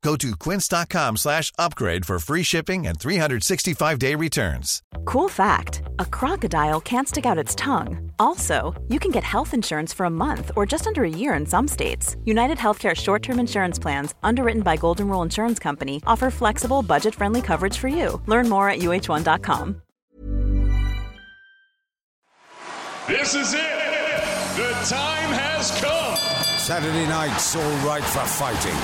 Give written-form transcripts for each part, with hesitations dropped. Go to quince.com/upgrade for free shipping and 365-day returns. Cool fact, a crocodile can't stick out its tongue. Also, you can get health insurance for a month or just under a year in some states. UnitedHealthcare short-term insurance plans, underwritten by Golden Rule Insurance Company, offer flexible, budget-friendly coverage for you. Learn more at uh1.com. This is it. The time has come. Saturday night's all right for fighting.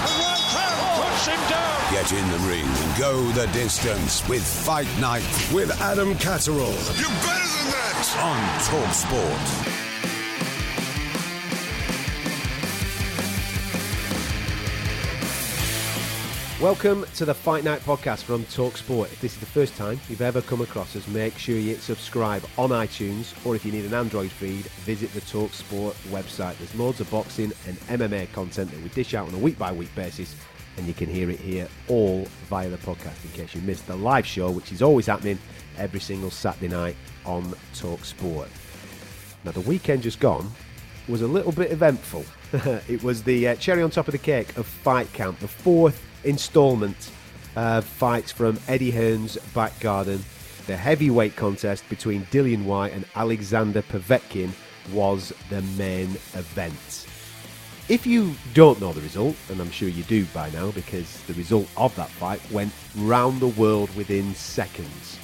Him down. Get in the ring and go the distance with Fight Night with Adam Catterall. You're better than that! On Talk Sport. Welcome to the Fight Night podcast from Talk Sport. If this is the first time you've ever come across us, make sure you subscribe on iTunes, or if you need an Android feed, visit the Talk Sport website. There's loads of boxing and MMA content that we dish out on a week-by-week basis, and you can hear it here all via the podcast in case you missed the live show, which is always happening every single Saturday night on Talk Sport. Now, the weekend just gone was a little bit eventful. It was the cherry on top of the cake of Fight Camp, the fourth instalment of fights from Eddie Hearn's back garden. The heavyweight contest between Dillian Whyte and Alexander Povetkin was the main event. If you don't know the result, and I'm sure you do by now, because the result of that fight went round the world within seconds,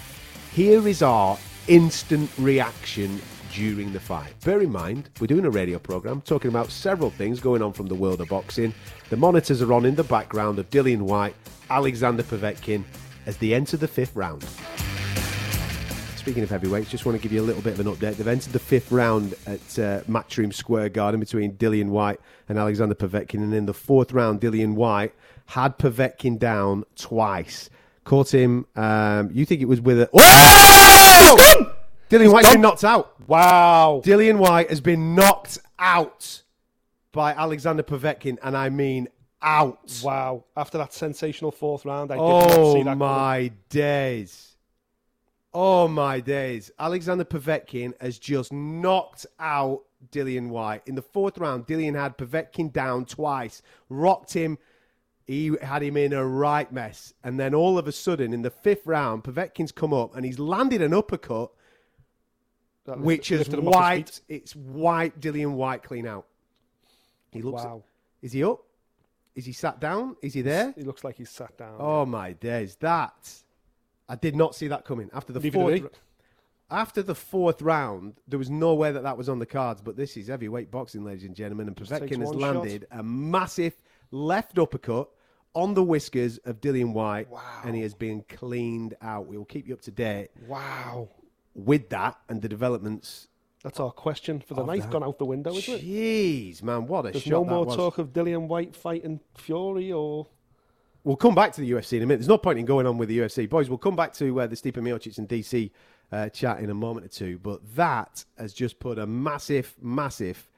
here is our instant reaction during the fight. Bear in mind, we're doing a radio programme talking about several things going on from the world of boxing. The monitors are on in the background of Dillian Whyte, Alexander Povetkin, as they enter the fifth round. Speaking of heavyweights, just want to give you a little bit of an update. They've entered the fifth round at Matchroom Square Garden between Dillian Whyte and Alexander Povetkin. And in the fourth round, Dillian Whyte had Povetkin down twice. Caught him. You think it was with a... Oh! Dillian Whyte's been knocked out. Wow. Dillian Whyte has been knocked out by Alexander Povetkin. And I mean out. Wow. After that sensational fourth round, I did not see that. Oh, my days. Oh, my days. Alexander Povetkin has just knocked out Dillian Whyte. In the fourth round, Dillian had Povetkin down twice, rocked him. He had him in a right mess. And then all of a sudden, in the fifth round, Povetkin's come up and he's landed an uppercut, which has wiped Dillian Whyte clean out. He looks. Wow. Is he up? Is he sat down? Is he there? He looks like he's sat down. Oh, my days. That's... I did not see that coming. After the fourth round, there was no way that was on the cards, but this is heavyweight boxing, ladies and gentlemen, and Povetkin has landed a massive left uppercut on the whiskers of Dillian Whyte, and he has been cleaned out. We will keep you up to date with that and the developments. That's our question for the night. Gone out the window, isn't it? Jeez, man, what a shot that was. There's no more talk of Dillian Whyte fighting Fury or... We'll come back to the UFC in a minute. There's no point in going on with the UFC. Boys, we'll come back to the Stipe Miocic and DC chat in a moment or two. But that has just put a massive...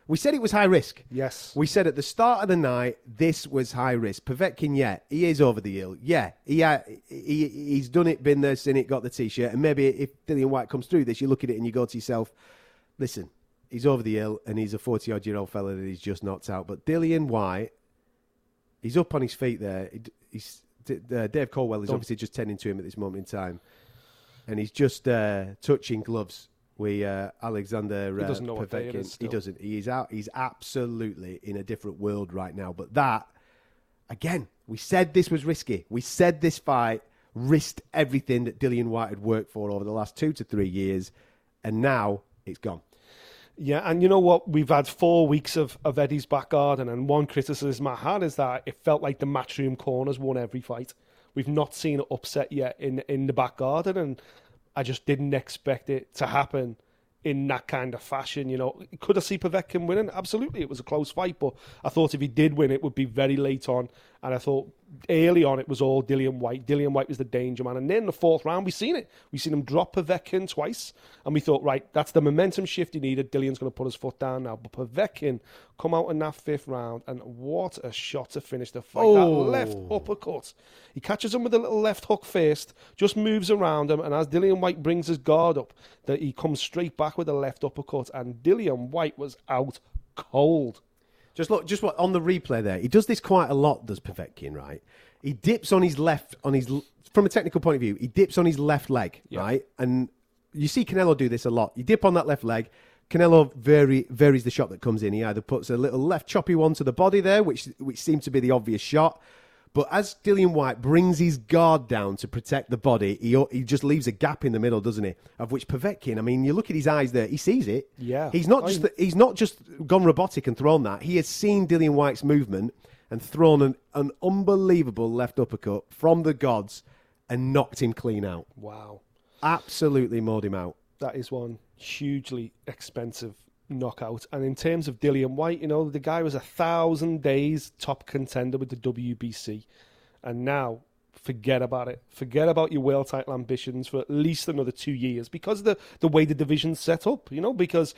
We said it was high risk. Yes. We said at the start of the night, this was high risk. Povetkin, he is over the hill. Yeah, he's done it, been there, seen it, got the T-shirt. And maybe if Dillian Whyte comes through this, you look at it and you go to yourself, listen, he's over the hill and he's a 40-odd-year-old fella that he's just knocked out. But Dillian Whyte, he's up on his feet there. He's, Dave Caldwell is obviously just tending to him at this moment in time, and he's just touching gloves with Alexander Povetkin. He doesn't know what day it is still. He doesn't. He's out. He's absolutely in a different world right now. But that, again, we said this was risky. We said this fight risked everything that Dillian Whyte had worked for over the last 2 to 3 years, and now it's gone. Yeah, and you know what? We've had 4 weeks of Eddie's back garden, and one criticism I had is that it felt like the Matchroom corners won every fight. We've not seen it upset yet in the back garden, and I just didn't expect it to happen in that kind of fashion. You know, could I see Povetkin winning? Absolutely, it was a close fight, but I thought if he did win, it would be very late on, and I thought early on, it was all Dillian Whyte. Dillian Whyte was the danger man. And then in the fourth round, we've seen it. We've seen him drop Povetkin twice. And we thought, right, that's the momentum shift he needed. Dillian's going to put his foot down now. But Povetkin come out in that fifth round, and what a shot to finish the fight. Oh. That left uppercut. He catches him with a little left hook first, just moves around him, and as Dillian Whyte brings his guard up, that he comes straight back with a left uppercut, and Dillian Whyte was out cold. Just look, just what on the replay there. He does this quite a lot, does Povetkin, right? He dips on his left, on his from a technical point of view, he dips on his left leg, yeah. Right? And you see Canelo do this a lot. You dip on that left leg. Canelo varies the shot that comes in. He either puts a little left choppy one to the body there, which seemed to be the obvious shot. But as Dillian Whyte brings his guard down to protect the body, he just leaves a gap in the middle, doesn't he? Of which Povetkin, I mean, you look at his eyes there, he sees it. Yeah. He's not just gone robotic and thrown that. He has seen Dillian Whyte's movement and thrown an unbelievable left uppercut from the gods and knocked him clean out. Wow. Absolutely mowed him out. That is one hugely expensive knockout. And in terms of Dillian Whyte, you know, the guy was 1,000 days top contender with the WBC. And now, forget about it. Forget about your world title ambitions for at least another 2 years because of the way the division's set up, you know, because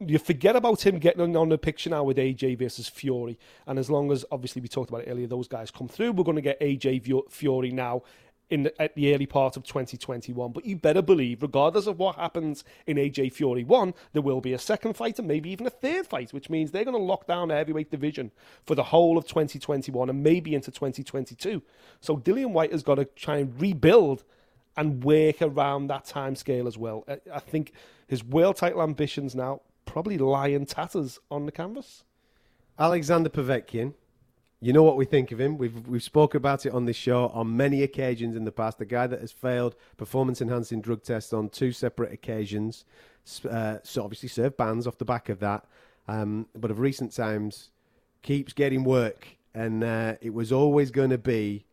you forget about him getting on the picture now with AJ versus Fury. And as long as, obviously, we talked about it earlier, those guys come through, we're going to get AJ Fury now at the early part of 2021. But you better believe, regardless of what happens in AJ Fury 1, there will be a second fight and maybe even a third fight, which means they're going to lock down the heavyweight division for the whole of 2021 and maybe into 2022. So Dillian Whyte has got to try and rebuild and work around that timescale as well. I think his world title ambitions now probably lie in tatters on the canvas. Alexander Povetkin. You know what we think of him. We've spoken about it on this show on many occasions in the past. The guy that has failed performance-enhancing drug tests on 2 separate occasions. So obviously served bans off the back of that. But of recent times, keeps getting work. And there was always going to be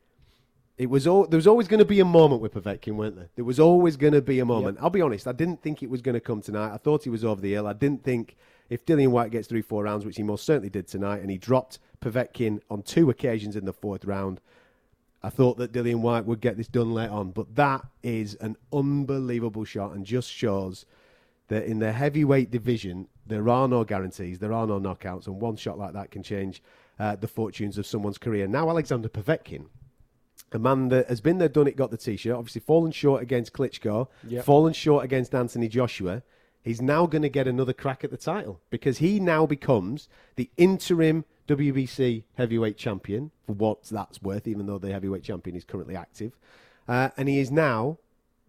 a moment with Povetkin, weren't there? There was always going to be a moment. Yep. I'll be honest, I didn't think it was going to come tonight. I thought he was over the hill. I didn't think if Dillian Whyte gets through 4 rounds, which he most certainly did tonight, and he dropped Povetkin on 2 occasions in the 4th round, I thought that Dillian Whyte would get this done late on. But that is an unbelievable shot and just shows that in the heavyweight division, there are no guarantees, there are no knockouts, and one shot like that can change the fortunes of someone's career. Now, Alexander Povetkin, a man that has been there, done it, got the T-shirt, obviously fallen short against Klitschko, yep. Fallen short against Anthony Joshua. He's now going to get another crack at the title because he now becomes the interim WBC heavyweight champion, for what that's worth, even though the heavyweight champion is currently active. And he is now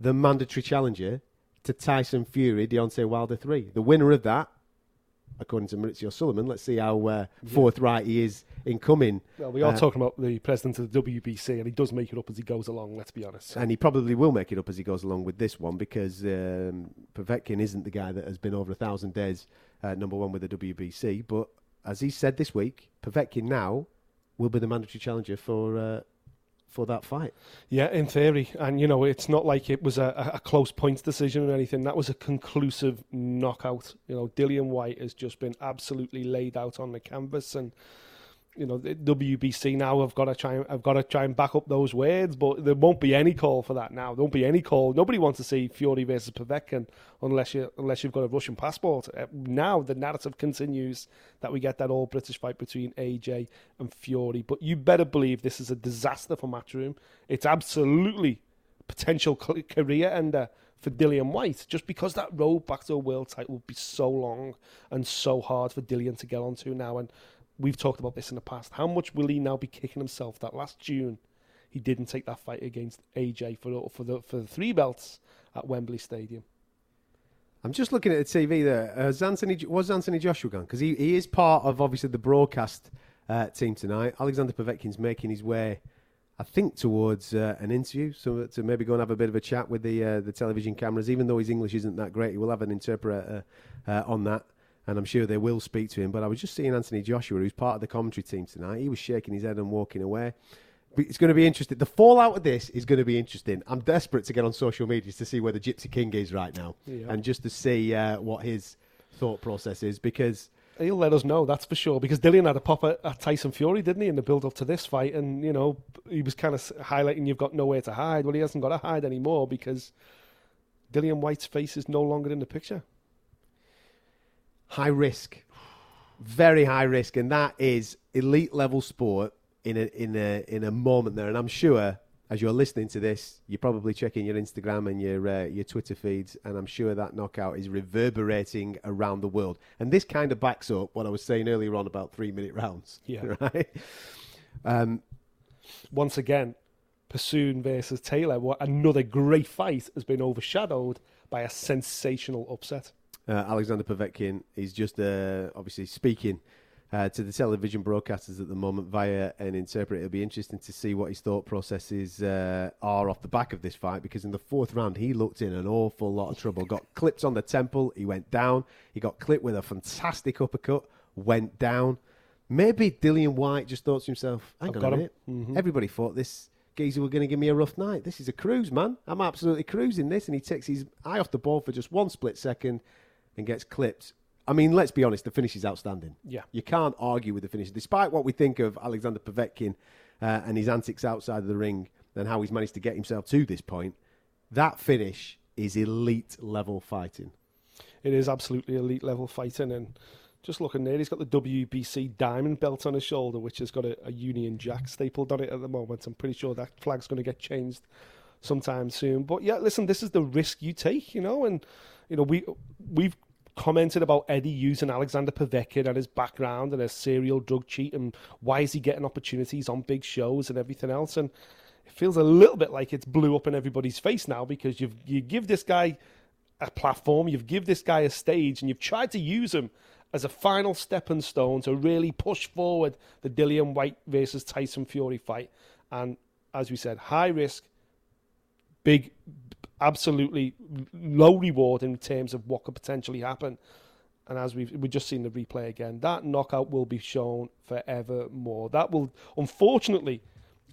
the mandatory challenger to Tyson Fury, Deontay Wilder 3. The winner of that, according to Mauricio Sulaiman, let's see how forthright he is in coming. Well, we are talking about the president of the WBC, and he does make it up as he goes along, let's be honest. And he probably will make it up as he goes along with this one, because Povetkin isn't the guy that has been over 1,000 days #1 with the WBC. But as he said this week, Povetkin now will be the mandatory challenger for that fight. Yeah, in theory. And, you know, it's not like it was a close points decision or anything. That was a conclusive knockout. You know, Dillian Whyte has just been absolutely laid out on the canvas, and, you know, the WBC now have got to try and back up those words, but there won't be any call for that now. There won't be any call. Nobody wants to see Fury versus Povetkin unless you've got a Russian passport. Now the narrative continues that we get that all-British fight between AJ and Fury, but you better believe this is a disaster for Matchroom. It's absolutely potential career ender for Dillian Whyte, just because that road back to a world title would be so long and so hard for Dillian to get onto now. And we've talked about this in the past. How much will he now be kicking himself that last June he didn't take that fight against AJ for the 3 belts at Wembley Stadium? I'm just looking at the TV there. Was Anthony Joshua gone? Because he is part of, obviously, the broadcast team tonight. Alexander Povetkin's making his way, I think, towards an interview, so to maybe go and have a bit of a chat with the television cameras. Even though his English isn't that great, he will have an interpreter on that. And I'm sure they will speak to him. But I was just seeing Anthony Joshua, who's part of the commentary team tonight. He was shaking his head and walking away. But it's going to be interesting. The fallout of this is going to be interesting. I'm desperate to get on social media to see where the Gypsy King is right now. Yeah. And just to see what his thought process is. Because he'll let us know, that's for sure, because Dillian had a pop at Tyson Fury, didn't he, in the build-up to this fight, and, you know, he was kind of highlighting you've got nowhere to hide. Well, he hasn't got to hide anymore because Dillian Whyte's face is no longer in the picture. High risk. Very high risk, and that is elite-level sport in a moment there, and I'm sure... As you're listening to this, you're probably checking your Instagram and your Twitter feeds, and I'm sure that knockout is reverberating around the world. And this kind of backs up what I was saying earlier on about 3-minute rounds. Yeah. Right? Once again, Pursoon versus Taylor, another great fight, has been overshadowed by a sensational upset. Alexander Povetkin is just obviously speaking to the television broadcasters at the moment via an interpreter. It'll be interesting to see what his thought processes are off the back of this fight, because in the fourth round, he looked in an awful lot of trouble. Got clipped on the temple. He went down. He got clipped with a fantastic uppercut. Went down. Maybe Dillian Whyte just thought to himself, hang on a minute. Mm-hmm. Everybody thought this geezer were going to give me a rough night. This is a cruise, man. I'm absolutely cruising this. And he takes his eye off the ball for just one split second and gets clipped. I mean, let's be honest, the finish is outstanding. Yeah. You can't argue with the finish. Despite what we think of Alexander Povetkin and his antics outside of the ring and how he's managed to get himself to this point, that finish is elite-level fighting. It is absolutely elite-level fighting. And just looking there, he's got the WBC diamond belt on his shoulder, which has got a Union Jack stapled on it at the moment. I'm pretty sure that flag's going to get changed sometime soon. But, yeah, listen, this is the risk you take, you know, and, you know, we've commented about Eddie using Alexander Povetkin and his background and a serial drug cheat and why is he getting opportunities on big shows and everything else, and it feels a little bit like it's blew up in everybody's face now, because you give this guy a platform, you've give this guy a stage, and you've tried to use him as a final stepping stone to really push forward the Dillian Whyte versus Tyson Fury fight. And as we said, high risk, big, absolutely low reward in terms of what could potentially happen. And as we've just seen the replay again, that knockout will be shown forevermore. That will, unfortunately,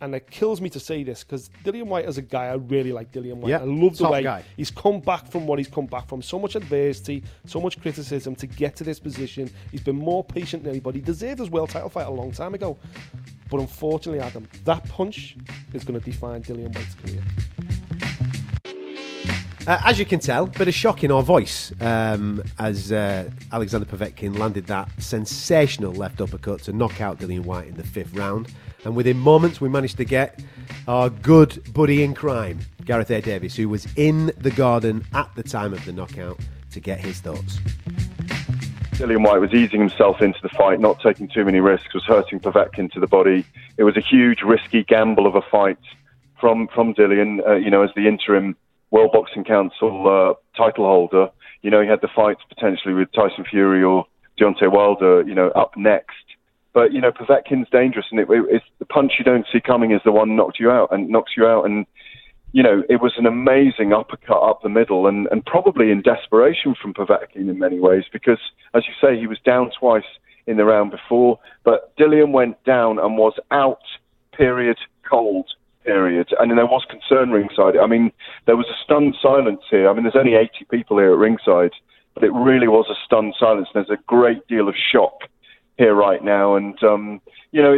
and it kills me to say this, because Dillian Whyte as a guy, I really like Dillian Whyte. Yep. I love the way he's come back from what he's come back from. So much adversity, so much criticism to get to this position. He's been more patient than anybody. He deserved his world title fight a long time ago. But unfortunately, Adam, that punch is going to define Dillian Whyte's career. As you can tell, a bit of shock in our voice as Alexander Povetkin landed that sensational left uppercut to knock out Dillian Whyte in the fifth round. And within moments, we managed to get our good buddy in crime, Gareth A. Davies, who was in the garden at the time of the knockout, to get his thoughts. Dillian Whyte was easing himself into the fight, not taking too many risks, was hurting Povetkin to the body. It was a huge, risky gamble of a fight from Dillian, you know, as the interim World Boxing Council title holder. You know, he had the fights potentially with Tyson Fury or Deontay Wilder, you know, up next. But, you know, Povetkin's dangerous, and it's the punch you don't see coming is the one knocks you out. And, you know, it was an amazing uppercut up the middle, and probably in desperation from Povetkin in many ways, because, as you say, he was down twice in the round before. But Dillian went down and was out, period, cold. Period. And there was concern ringside. I mean, there was a stunned silence here. I mean, there's only 80 people here at ringside, but it really was a stunned silence. There's a great deal of shock here right now. And, you know,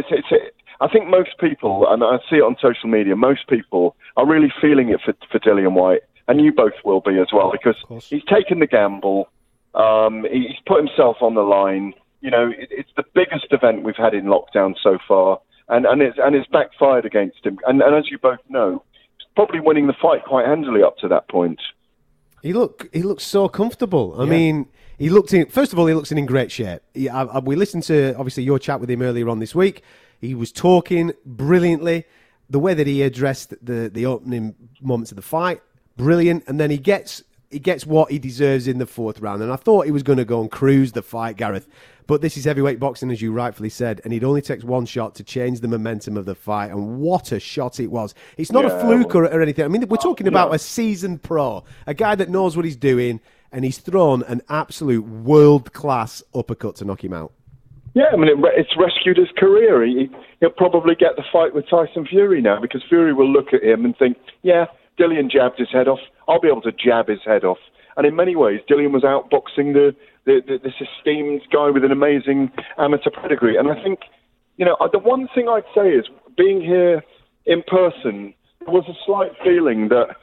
I think most people, and I see it on social media, most people are really feeling it for Dillian Whyte. And you both will be as well, because he's taken the gamble. He's put himself on the line. You know, it's the biggest event we've had in lockdown so far. And it's backfired against him. And as you both know, he's probably winning the fight quite handily up to that point. He looked so comfortable. I mean, he looked in. First of all, he looks in great shape. We listened to, obviously, your chat with him earlier on this week. He was talking brilliantly. The way that he addressed the opening moments of the fight, brilliant. And then he gets what he deserves in the fourth round. And I thought he was going to go and cruise the fight, Gareth. But this is heavyweight boxing, as you rightfully said, and it only takes one shot to change the momentum of the fight. And what a shot it was. It's not a fluke or anything. I mean, we're talking about a seasoned pro, a guy that knows what he's doing, and he's thrown an absolute world-class uppercut to knock him out. Yeah, I mean, it's rescued his career. He'll probably get the fight with Tyson Fury now, because Fury will look at him and think, yeah, Dillian jabbed his head off. I'll be able to jab his head off. And in many ways, Dillian was outboxing this esteemed guy with an amazing amateur pedigree. And I think, you know, the one thing I'd say is, being here in person, there was a slight feeling that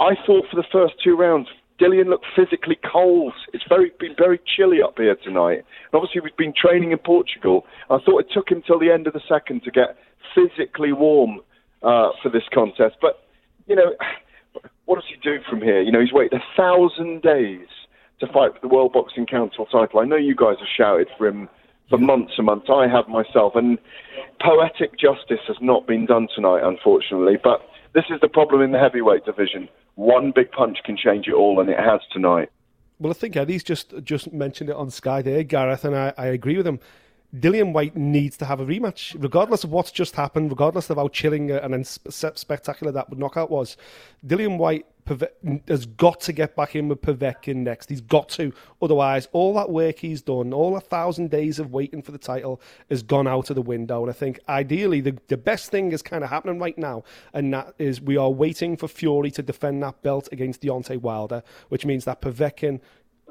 I thought for the first two rounds, Dillian looked physically cold. It's been very chilly up here tonight. And obviously, we've been training in Portugal. I thought it took him till the end of the second to get physically warm for this contest. But, you know, what does he do from here? You know, he's waited 1,000 days to fight for the World Boxing Council title. I know you guys have shouted for him for months and months. I have myself. And poetic justice has not been done tonight, unfortunately. But this is the problem in the heavyweight division. One big punch can change it all, and it has tonight. Well, I think Eddie's just mentioned it on Sky there, Gareth, and I agree with him. Dillian Whyte needs to have a rematch, regardless of what's just happened, regardless of how chilling and spectacular that knockout was. Dillian Whyte has got to get back in with Povetkin next. He's got to. Otherwise, all that work he's done, all 1,000 days of waiting for the title has gone out of the window. And I think, ideally, the best thing is kind of happening right now, and that is we are waiting for Fury to defend that belt against Deontay Wilder, which means that Povetkin,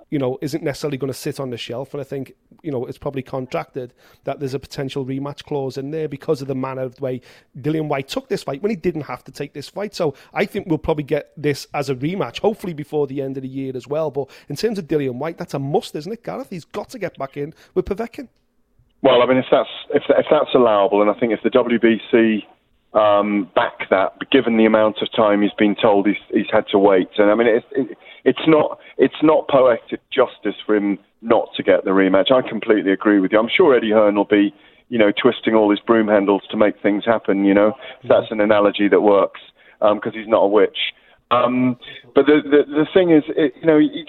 you know, isn't necessarily going to sit on the shelf. And I think, you know, it's probably contracted that there's a potential rematch clause in there because of the manner of the way Dillian Whyte took this fight when he didn't have to take this fight. So I think we'll probably get this as a rematch, hopefully before the end of the year as well. But in terms of Dillian Whyte, that's a must, isn't it, Gareth? He's got to get back in with Povetkin. Well, I mean, if that's allowable, and I think if the WBC back that, given the amount of time he's been told he's had to wait. And I mean, it's not poetic justice for him not to get the rematch. I completely agree with you. I'm sure Eddie Hearn will be, you know, twisting all his broom handles to make things happen, you know. Mm-hmm. That's an analogy that works, because he's not a witch. But the thing is, you know, you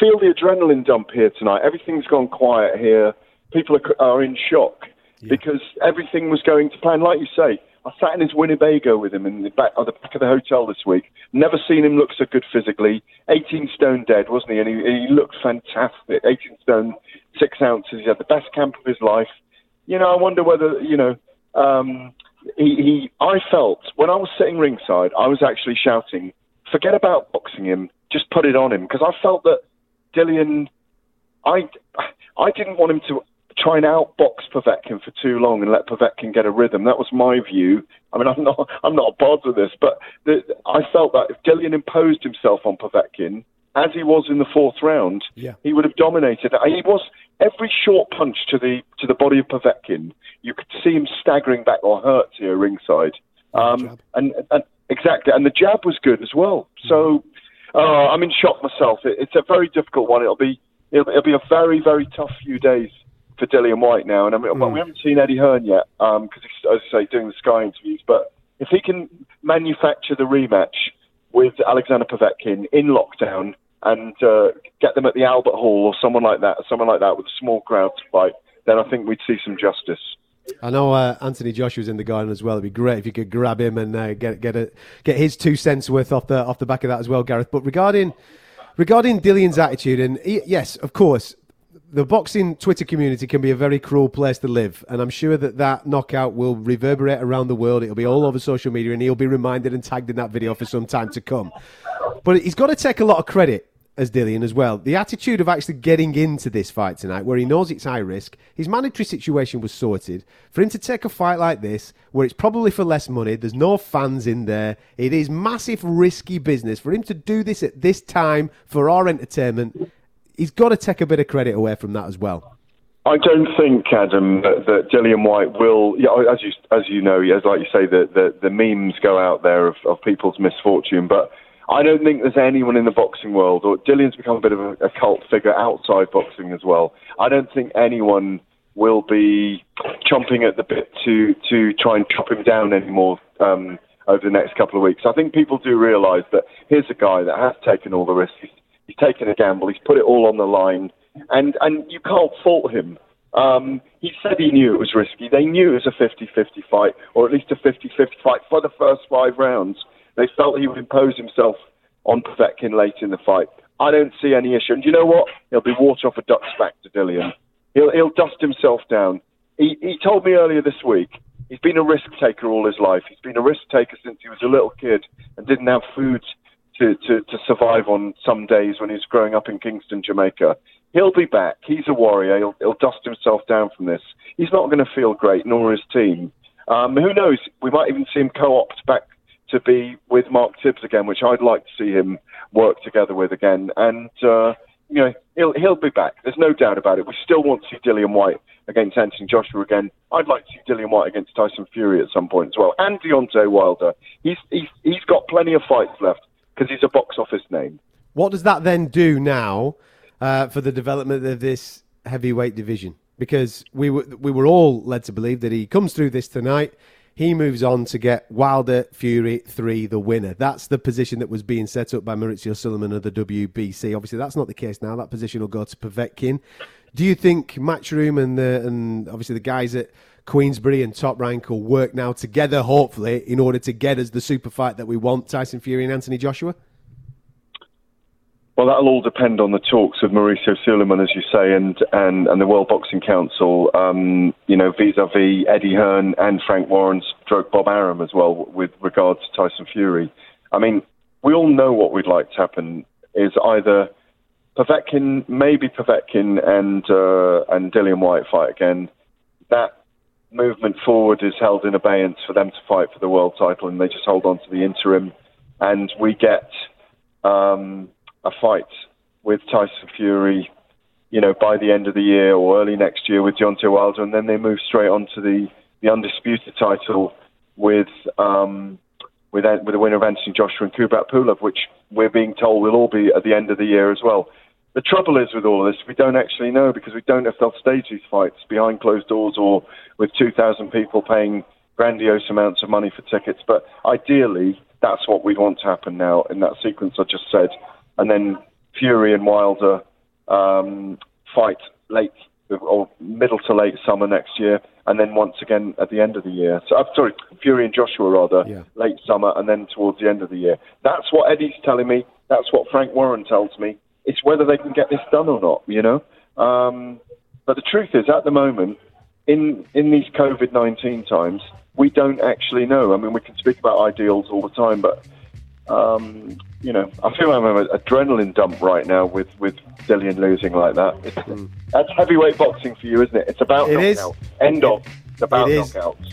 feel the adrenaline dump here tonight. Everything's gone quiet here. People are in shock. Yeah. Because everything was going to plan. Like you say, I sat in his Winnebago with him in the back of the hotel this week. Never seen him look so good physically. 18 stone dead, wasn't he? And he looked fantastic. 18 stone, 6 ounces. He had the best camp of his life. You know, I wonder whether, you know, I felt, when I was sitting ringside, I was actually shouting, forget about boxing him, just put it on him. Because I felt that Dillian, I didn't want him to try and outbox Povetkin for too long and let Povetkin get a rhythm. That was my view. I mean, I'm not a part of this, but I felt that if Dillian imposed himself on Povetkin, as he was in the fourth round, he would have dominated. He was, every short punch to the body of Povetkin, you could see him staggering back or hurt here ringside. And exactly, and the jab was good as well. So I'm in shock myself. It's a very difficult one. It'll be a very, very tough few days for Dillian Whyte now, and I mean, well, we haven't seen Eddie Hearn yet because he's, as I say, doing the Sky interviews. But if he can manufacture the rematch with Alexander Povetkin in lockdown and get them at the Albert Hall or someone like that with a small crowd to fight, then I think we'd see some justice. I know Anthony Joshua's in the garden as well. It'd be great if you could grab him and get his 2 cents worth off the back of that as well, Gareth. But regarding Dillian's attitude, and yes, of course, the boxing Twitter community can be a very cruel place to live, and I'm sure that knockout will reverberate around the world. It'll be all over social media, and he'll be reminded and tagged in that video for some time to come. But he's got to take a lot of credit, as Dillian, as well. The attitude of actually getting into this fight tonight, where he knows it's high risk, his mandatory situation was sorted. For him to take a fight like this, where it's probably for less money, there's no fans in there, it is massive, risky business. For him to do this at this time for our entertainment, he's got to take a bit of credit away from that as well. I don't think, Adam, that Dillian Whyte will. Yeah, as you know, as like you say, the memes go out there of people's misfortune. But I don't think there's anyone in the boxing world, or Dillian's become a bit of a cult figure outside boxing as well. I don't think anyone will be chomping at the bit to try and chop him down anymore over the next couple of weeks. I think people do realise that here's a guy that has taken all the risks. He's taken a gamble. He's put it all on the line. And you can't fault him. He said he knew it was risky. They knew it was a 50-50 fight, or at least a 50-50 fight for the first 5 rounds. They felt he would impose himself on Povetkin late in the fight. I don't see any issue. And you know what? He'll be water off a duck's back to Dillian. He'll dust himself down. He told me earlier this week, he's been a risk taker all his life. He's been a risk taker since he was a little kid and didn't have food to survive on some days when he's growing up in Kingston, Jamaica. He'll be back. He's a warrior. He'll dust himself down from this. He's not going to feel great, nor his team. Who knows? We might even see him co-opt back to be with Mark Tibbs again, which I'd like to see him work together with again. And, you know, he'll be back. There's no doubt about it. We still want to see Dillian Whyte against Anthony Joshua again. I'd like to see Dillian Whyte against Tyson Fury at some point as well. And Deontay Wilder. He's got plenty of fights left because he's a box office name. What does that then do now for the development of this heavyweight division? Because we were all led to believe that he comes through this tonight, he moves on to get Wilder, Fury 3, the winner. That's the position that was being set up by Mauricio Sulaiman of the WBC. Obviously, that's not the case now. That position will go to Povetkin. Do you think Matchroom and obviously the guys at Queensbury and Top Rank will work now together, hopefully, in order to get us the super fight that we want, Tyson Fury and Anthony Joshua? Well, that'll all depend on the talks with Mauricio Sulaiman, as you say, and the World Boxing Council, you know, vis-a-vis Eddie Hearn and Frank Warren stroke Bob Arum as well with regards to Tyson Fury. I mean, we all know what we'd like to happen is either maybe Povetkin and Dillian Whyte fight again. That movement forward is held in abeyance for them to fight for the world title, and they just hold on to the interim. And we get... a fight with Tyson Fury, you know, by the end of the year or early next year with Deontay Wilder, and then they move straight on to the undisputed title with the winner of Anthony Joshua and Kubrat Pulev, which we're being told will all be at the end of the year as well. The trouble is with all of this, we don't actually know because we don't know if they'll stage these fights behind closed doors or with 2,000 people paying grandiose amounts of money for tickets. But ideally, that's what we'd want to happen now in that sequence I just said. And then Fury and Wilder fight late or middle to late summer next year, and then once again at the end of the year. So I'm sorry, Fury and Joshua late summer, and then towards the end of the year. That's what Eddie's telling me. That's what Frank Warren tells me. It's whether they can get this done or not, you know. But the truth is, at the moment, in these COVID-19 times, we don't actually know. I mean, we can speak about ideals all the time, but. You know, I feel I'm an adrenaline dump right now with Dillian losing like that. That's heavyweight boxing for you, isn't it? It's about knockouts. End of. It's about knockouts.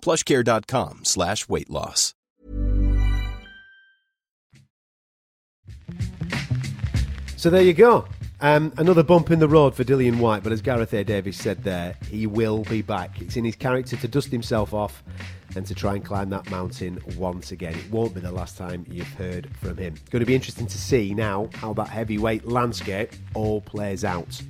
PlushCare.com/weight loss. So there you go. Another bump in the road for Dillian Whyte, but as Gareth A. Davies said there, he will be back. It's in his character to dust himself off and to try and climb that mountain once again. It won't be the last time you've heard from him. Going to be interesting to see now how that heavyweight landscape all plays out.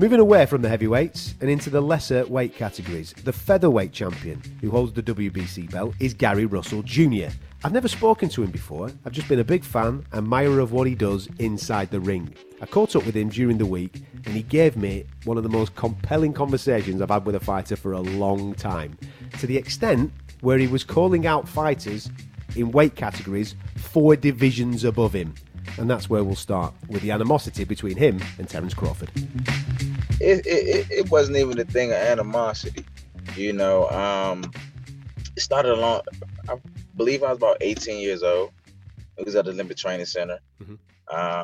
Moving away from the heavyweights and into the lesser weight categories, the featherweight champion who holds the WBC belt is Gary Russell Jr. I've never spoken to him before. I've just been a big fan, admirer of what he does inside the ring. I caught up with him during the week and he gave me one of the most compelling conversations I've had with a fighter for a long time, to the extent where he was calling out fighters in weight categories 4 divisions above him. And that's where we'll start, with the animosity between him and Terence Crawford. It wasn't even a thing of animosity, you know. It started along, I believe I was about 18 years old. It was at the Olympic Training Center. Mm-hmm.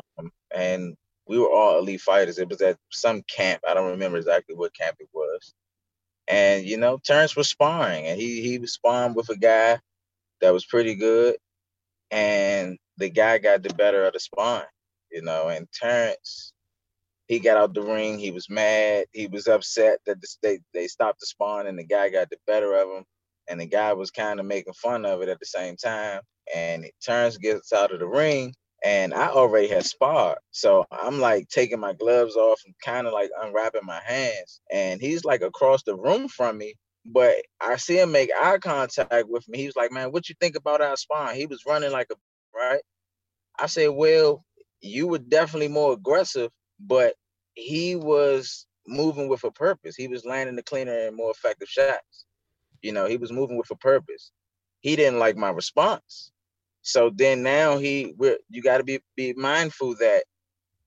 And we were all elite fighters. It was at some camp. I don't remember exactly what camp it was. And, you know, Terence was sparring. And he was sparring with a guy that was pretty good. And the guy got the better of the sparring, you know. And Terence, he got out the ring. He was mad. He was upset that they stopped the sparring and the guy got the better of him. And the guy was kind of making fun of it at the same time. And Terence gets out of the ring. And I already had sparred. So I'm like taking my gloves off and kind of like unwrapping my hands. And he's like across the room from me, but I see him make eye contact with me. He was like, man, what you think about our sparring? He was running like a, right? I said, well, you were definitely more aggressive, but he was moving with a purpose. He was landing the cleaner and more effective shots. You know, he was moving with a purpose. He didn't like my response. So then now you got to be mindful that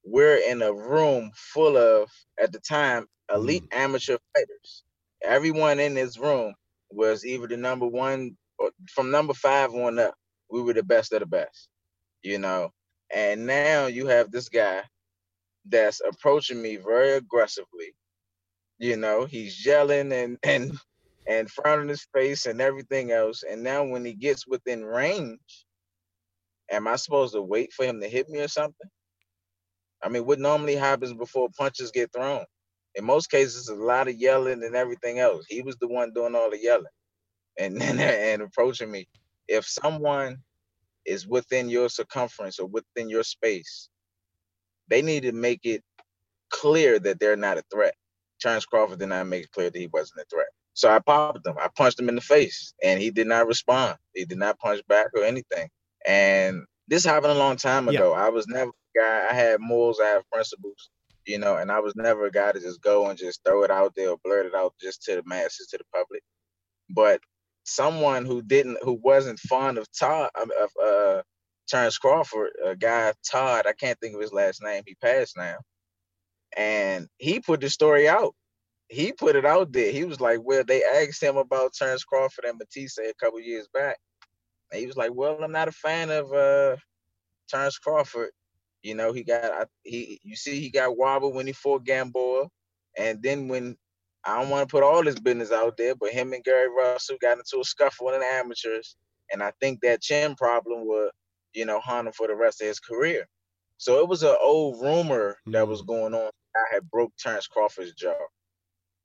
we're in a room full of, at the time, elite amateur fighters. Everyone in this room was either the number one or from number 5 on up. We were the best of the best, you know. And now you have this guy that's approaching me very aggressively. You know, he's yelling and frowning his face and everything else. And now when he gets within range, am I supposed to wait for him to hit me or something? I mean, what normally happens before punches get thrown? In most cases, a lot of yelling and everything else. He was the one doing all the yelling and approaching me. If someone is within your circumference or within your space, they need to make it clear that they're not a threat. Terence Crawford did not make it clear that he wasn't a threat. So I popped him. I punched him in the face, and he did not respond. He did not punch back or anything. And this happened a long time ago. Yeah. I was never a guy. I had morals. I had principles, you know, and I was never a guy to just go and just throw it out there or blurt it out just to the masses, to the public. But someone who wasn't fond of Terence Crawford, a guy, Todd, I can't think of his last name. He passed now. And he put the story out. He put it out there. He was like, well, they asked him about Terence Crawford and Matisse a couple years back. And he was like, well, I'm not a fan of Terence Crawford. You know, he got wobbled when he fought Gamboa. And then when, I don't want to put all his business out there, but him and Gary Russell got into a scuffle in the amateurs. And I think that chin problem would, you know, haunt him for the rest of his career. So it was an old rumor that was going on. I had broke Terence Crawford's jaw,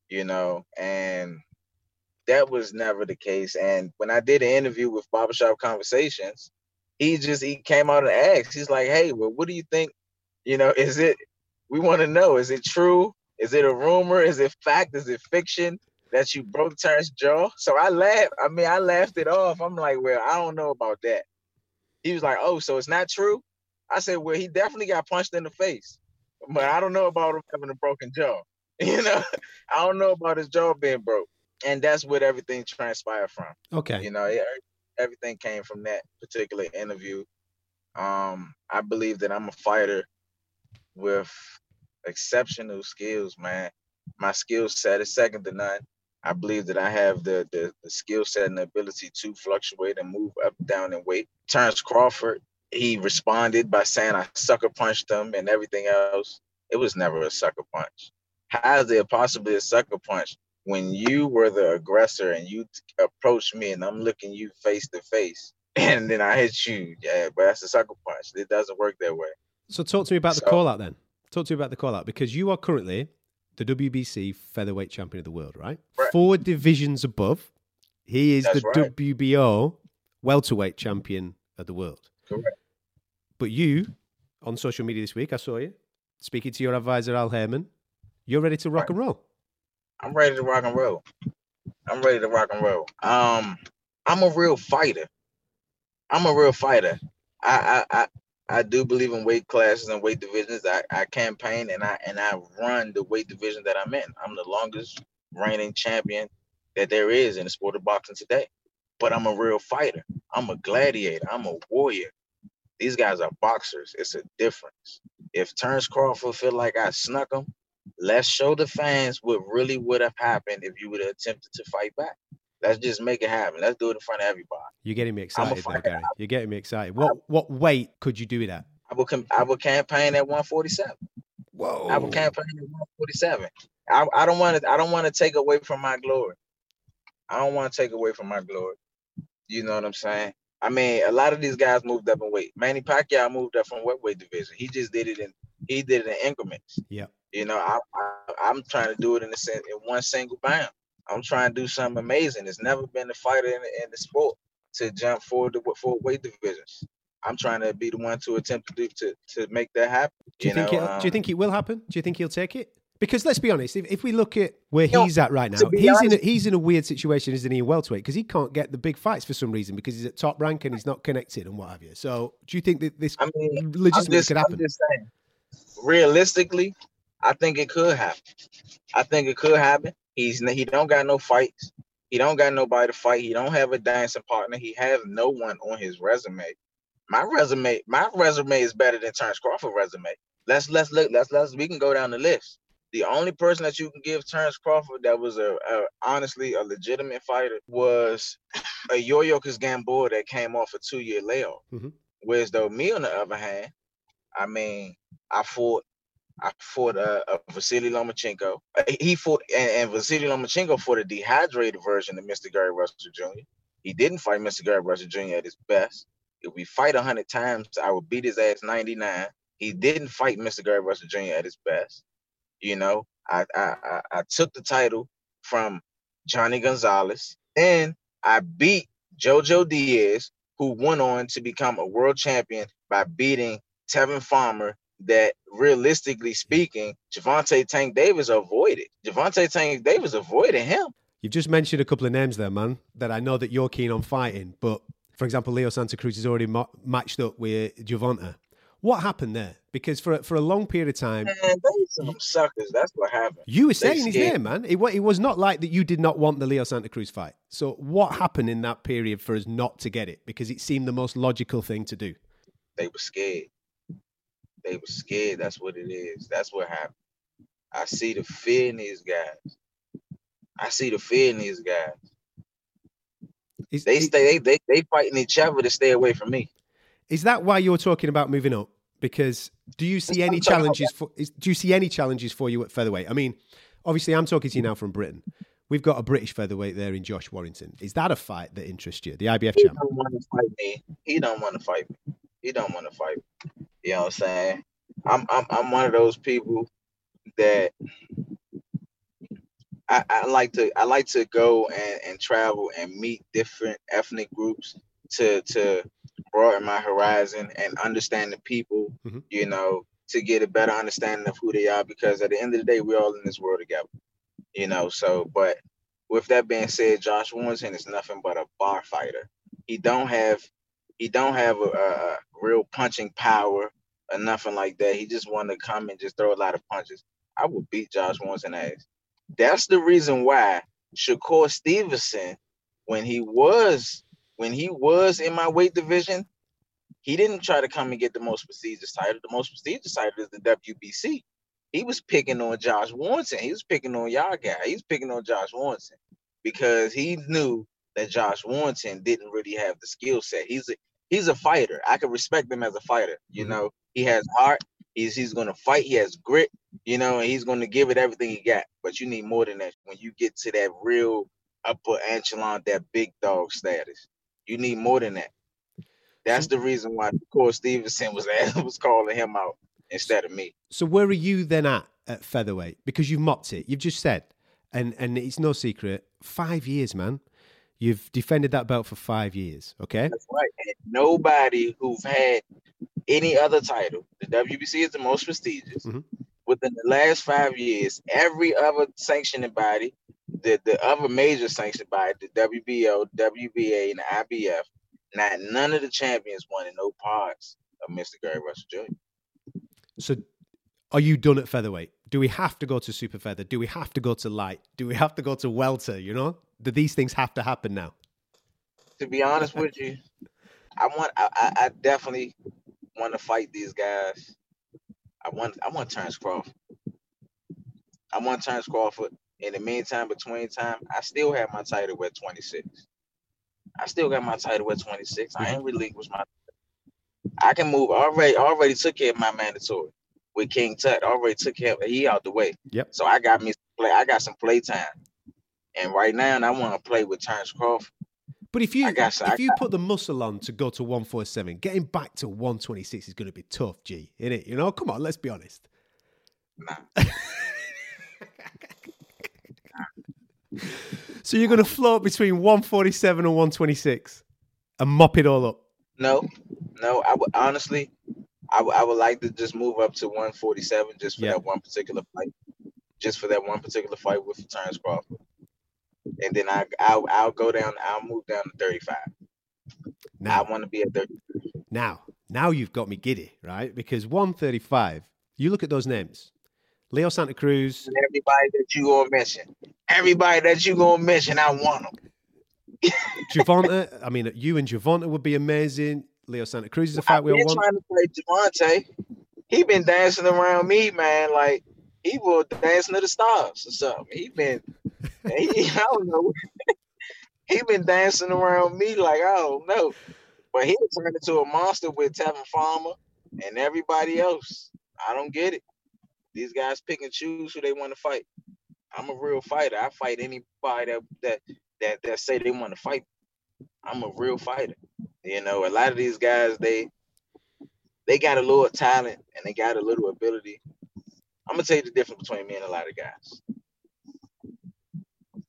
you know, and that was never the case. And when I did an interview with Barbershop Conversations, he came out and asked, he's like, hey, well, what do you think? You know, we want to know, is it true? Is it a rumor? Is it fact? Is it fiction that you broke Terrence's jaw? So I laughed. I mean, I laughed it off. I'm like, well, I don't know about that. He was like, oh, so it's not true? I said, well, he definitely got punched in the face, but I don't know about him having a broken jaw. You know, I don't know about his jaw being broke. And that's what everything transpired from. Okay. You know, everything came from that particular interview. I believe that I'm a fighter with exceptional skills, man. My skill set is second to none. I believe that I have the skill set and the ability to fluctuate and move up, down, and weight. Terence Crawford, he responded by saying I sucker punched him and everything else. It was never a sucker punch. How is there possibly a sucker punch when you were the aggressor and you approached me and I'm looking you face to face and then I hit you? Yeah, but that's a sucker punch. It doesn't work that way. So talk to me about the call out then. Talk to you about the call out, because you are currently the WBC featherweight champion of the world, right? 4 divisions above. He is That's right. WBO welterweight champion of the world. Correct. But you, on social media this week, I saw you speaking to your advisor, Al Heyman. You're ready to rock and roll. I'm ready to rock and roll. I'm a real fighter. I do believe in weight classes and weight divisions. I campaign and I run the weight division that I'm in. I'm the longest reigning champion that there is in the sport of boxing today. But I'm a real fighter. I'm a gladiator. I'm a warrior. These guys are boxers. It's a difference. If Terence Crawford feel like I snuck him, let's show the fans what really would have happened if you would have attempted to fight back. Let's just make it happen. Let's do it in front of everybody. You're getting me excited, though, Gary. You're getting me excited. What weight could you do it at? I would campaign at 147. Whoa! I would campaign at 147. I don't want to take away from my glory. I don't want to take away from my glory. You know what I'm saying? I mean, a lot of these guys moved up in weight. Manny Pacquiao moved up from what weight division? He did it in increments. Yeah. You know, I'm trying to do it in one single bound. I'm trying to do something amazing. There's never been a fighter in the sport to jump forward to four weight divisions. I'm trying to be the one to attempt to make that happen. Do you think it will happen? Do you think he'll take it? Because let's be honest, if we look at where he's at right now, he's in a weird situation, isn't he, in welterweight? Because he can't get the big fights for some reason because he's at top rank and he's not connected and what have you. So do you think that this legitimately could happen? I'm just saying, realistically, I think it could happen. I think it could happen. He don't got no fights. He don't got nobody to fight. He don't have a dancing partner. He has no one on his resume. My resume is better than Terence Crawford's resume. Let's look. Let's we can go down the list. The only person that you can give Terence Crawford that was honestly a legitimate fighter was a Yuriorkis Gamboa that came off a 2-year layoff. Mm-hmm. Whereas though me, on the other hand, I mean, I fought Vasily Lomachenko. He fought, and Vasily Lomachenko fought a dehydrated version of Mr. Gary Russell Jr. He didn't fight Mr. Gary Russell Jr. at his best. If we fight 100 times, I would beat his ass 99. He didn't fight Mr. Gary Russell Jr. at his best. You know, I took the title from Johnny Gonzalez, and I beat JoJo Diaz, who went on to become a world champion by beating Tevin Farmer, that realistically speaking, Gervonta Tank Davis avoided. Gervonta Tank Davis avoided him. You've just mentioned a couple of names there, man, that I know that you're keen on fighting. But, for example, Leo Santa Cruz is already matched up with Gervonta. What happened there? Because for a long period of time... Man, those some suckers. That's what happened. You were saying his name, man. It was not like that you did not want the Leo Santa Cruz fight. So what happened in that period for us not to get it? Because it seemed the most logical thing to do. They were scared. They were scared. That's what it is. That's what happened. I see the fear in these guys. They fighting each other to stay away from me. Is that why you're talking about moving up? Because do you see any challenges for you at featherweight? I mean, obviously, I'm talking to you now from Britain. We've got a British featherweight there in Josh Warrington. Is that a fight that interests you? The IBF champ. He don't want to fight me. You know what I'm saying? I'm one of those people that I like to go and travel and meet different ethnic groups to broaden my horizon and understand the people, mm-hmm. you know, to get a better understanding of who they are, because at the end of the day, we're all in this world together, you know. So, but with that being said, Josh Warrington is nothing but a bar fighter. He don't have a real punching power or nothing like that. He just wanted to come and just throw a lot of punches. I would beat Josh Warrington's ass. That's the reason why Shakur Stevenson, when he was in my weight division, he didn't try to come and get the most prestigious title. The most prestigious title is the WBC. He was picking on Josh Warrington. He was picking on y'all guy. He was picking on Josh Warrington because he knew that Josh Warrington didn't really have the skill set. He's a fighter. I can respect him as a fighter. You know, he has heart. He's going to fight. He has grit, you know, and he's going to give it everything he got. But you need more than that when you get to that real upper echelon, that big dog status. You need more than that. That's the reason why Shakur Stevenson was calling him out instead of me. So where are you then at featherweight? Because you've mopped it. You've just said, and it's no secret, 5 years, man. You've defended that belt for 5 years, okay? That's right. And nobody who've had any other title, the WBC is the most prestigious. Mm-hmm. Within the last 5 years, every other sanctioning body, the other major sanctioned body, the WBO, WBA, and the IBF, none of the champions won in no parts of Mr. Gary Russell Jr. So are you done at featherweight? Do we have to go to super feather? Do we have to go to light? Do we have to go to welter, you know? Do these things have to happen now? to be honest with you, I definitely want to fight these guys. I want Terence Crawford. I want Terence Crawford. In the meantime, between time, I still have my title at 26. I still got my title at 26. I ain't relinquished my. I can move. Already took care of my mandatory with King Tut. Already took care of he out the way. Yep. So I got me play. I got some play time, and right now I want to play with Terence Crawford. But if you put the muscle on to go to 147, getting back to 126 is going to be tough, G. Isn't it? You know, come on, let's be honest. Nah. So you're going to float between 147 and 126 and mop it all up? No. I would like to just move up to 147 just for that one particular fight. Just for that one particular fight with Terence Crawford. And then I'll go down, I'll move down to 35. Now I want to be at 35. Now you've got me giddy, right? Because 135, you look at those names. Leo Santa Cruz. Everybody that you going to mention, I want them. Gervonta, I mean, you and Gervonta would be amazing. Leo Santa Cruz is a fight we all want. I've been trying to play Gervonta. He been dancing around me, man. Like, he was dancing to the stars or something. I don't know. He been dancing around me like, I don't know. But he turned into a monster with Tevin Farmer and everybody else. I don't get it. These guys pick and choose who they want to fight. I'm a real fighter. I fight anybody that say they want to fight. I'm a real fighter. You know, a lot of these guys, they got a little talent and they got a little ability. I'm going to tell you the difference between me and a lot of guys.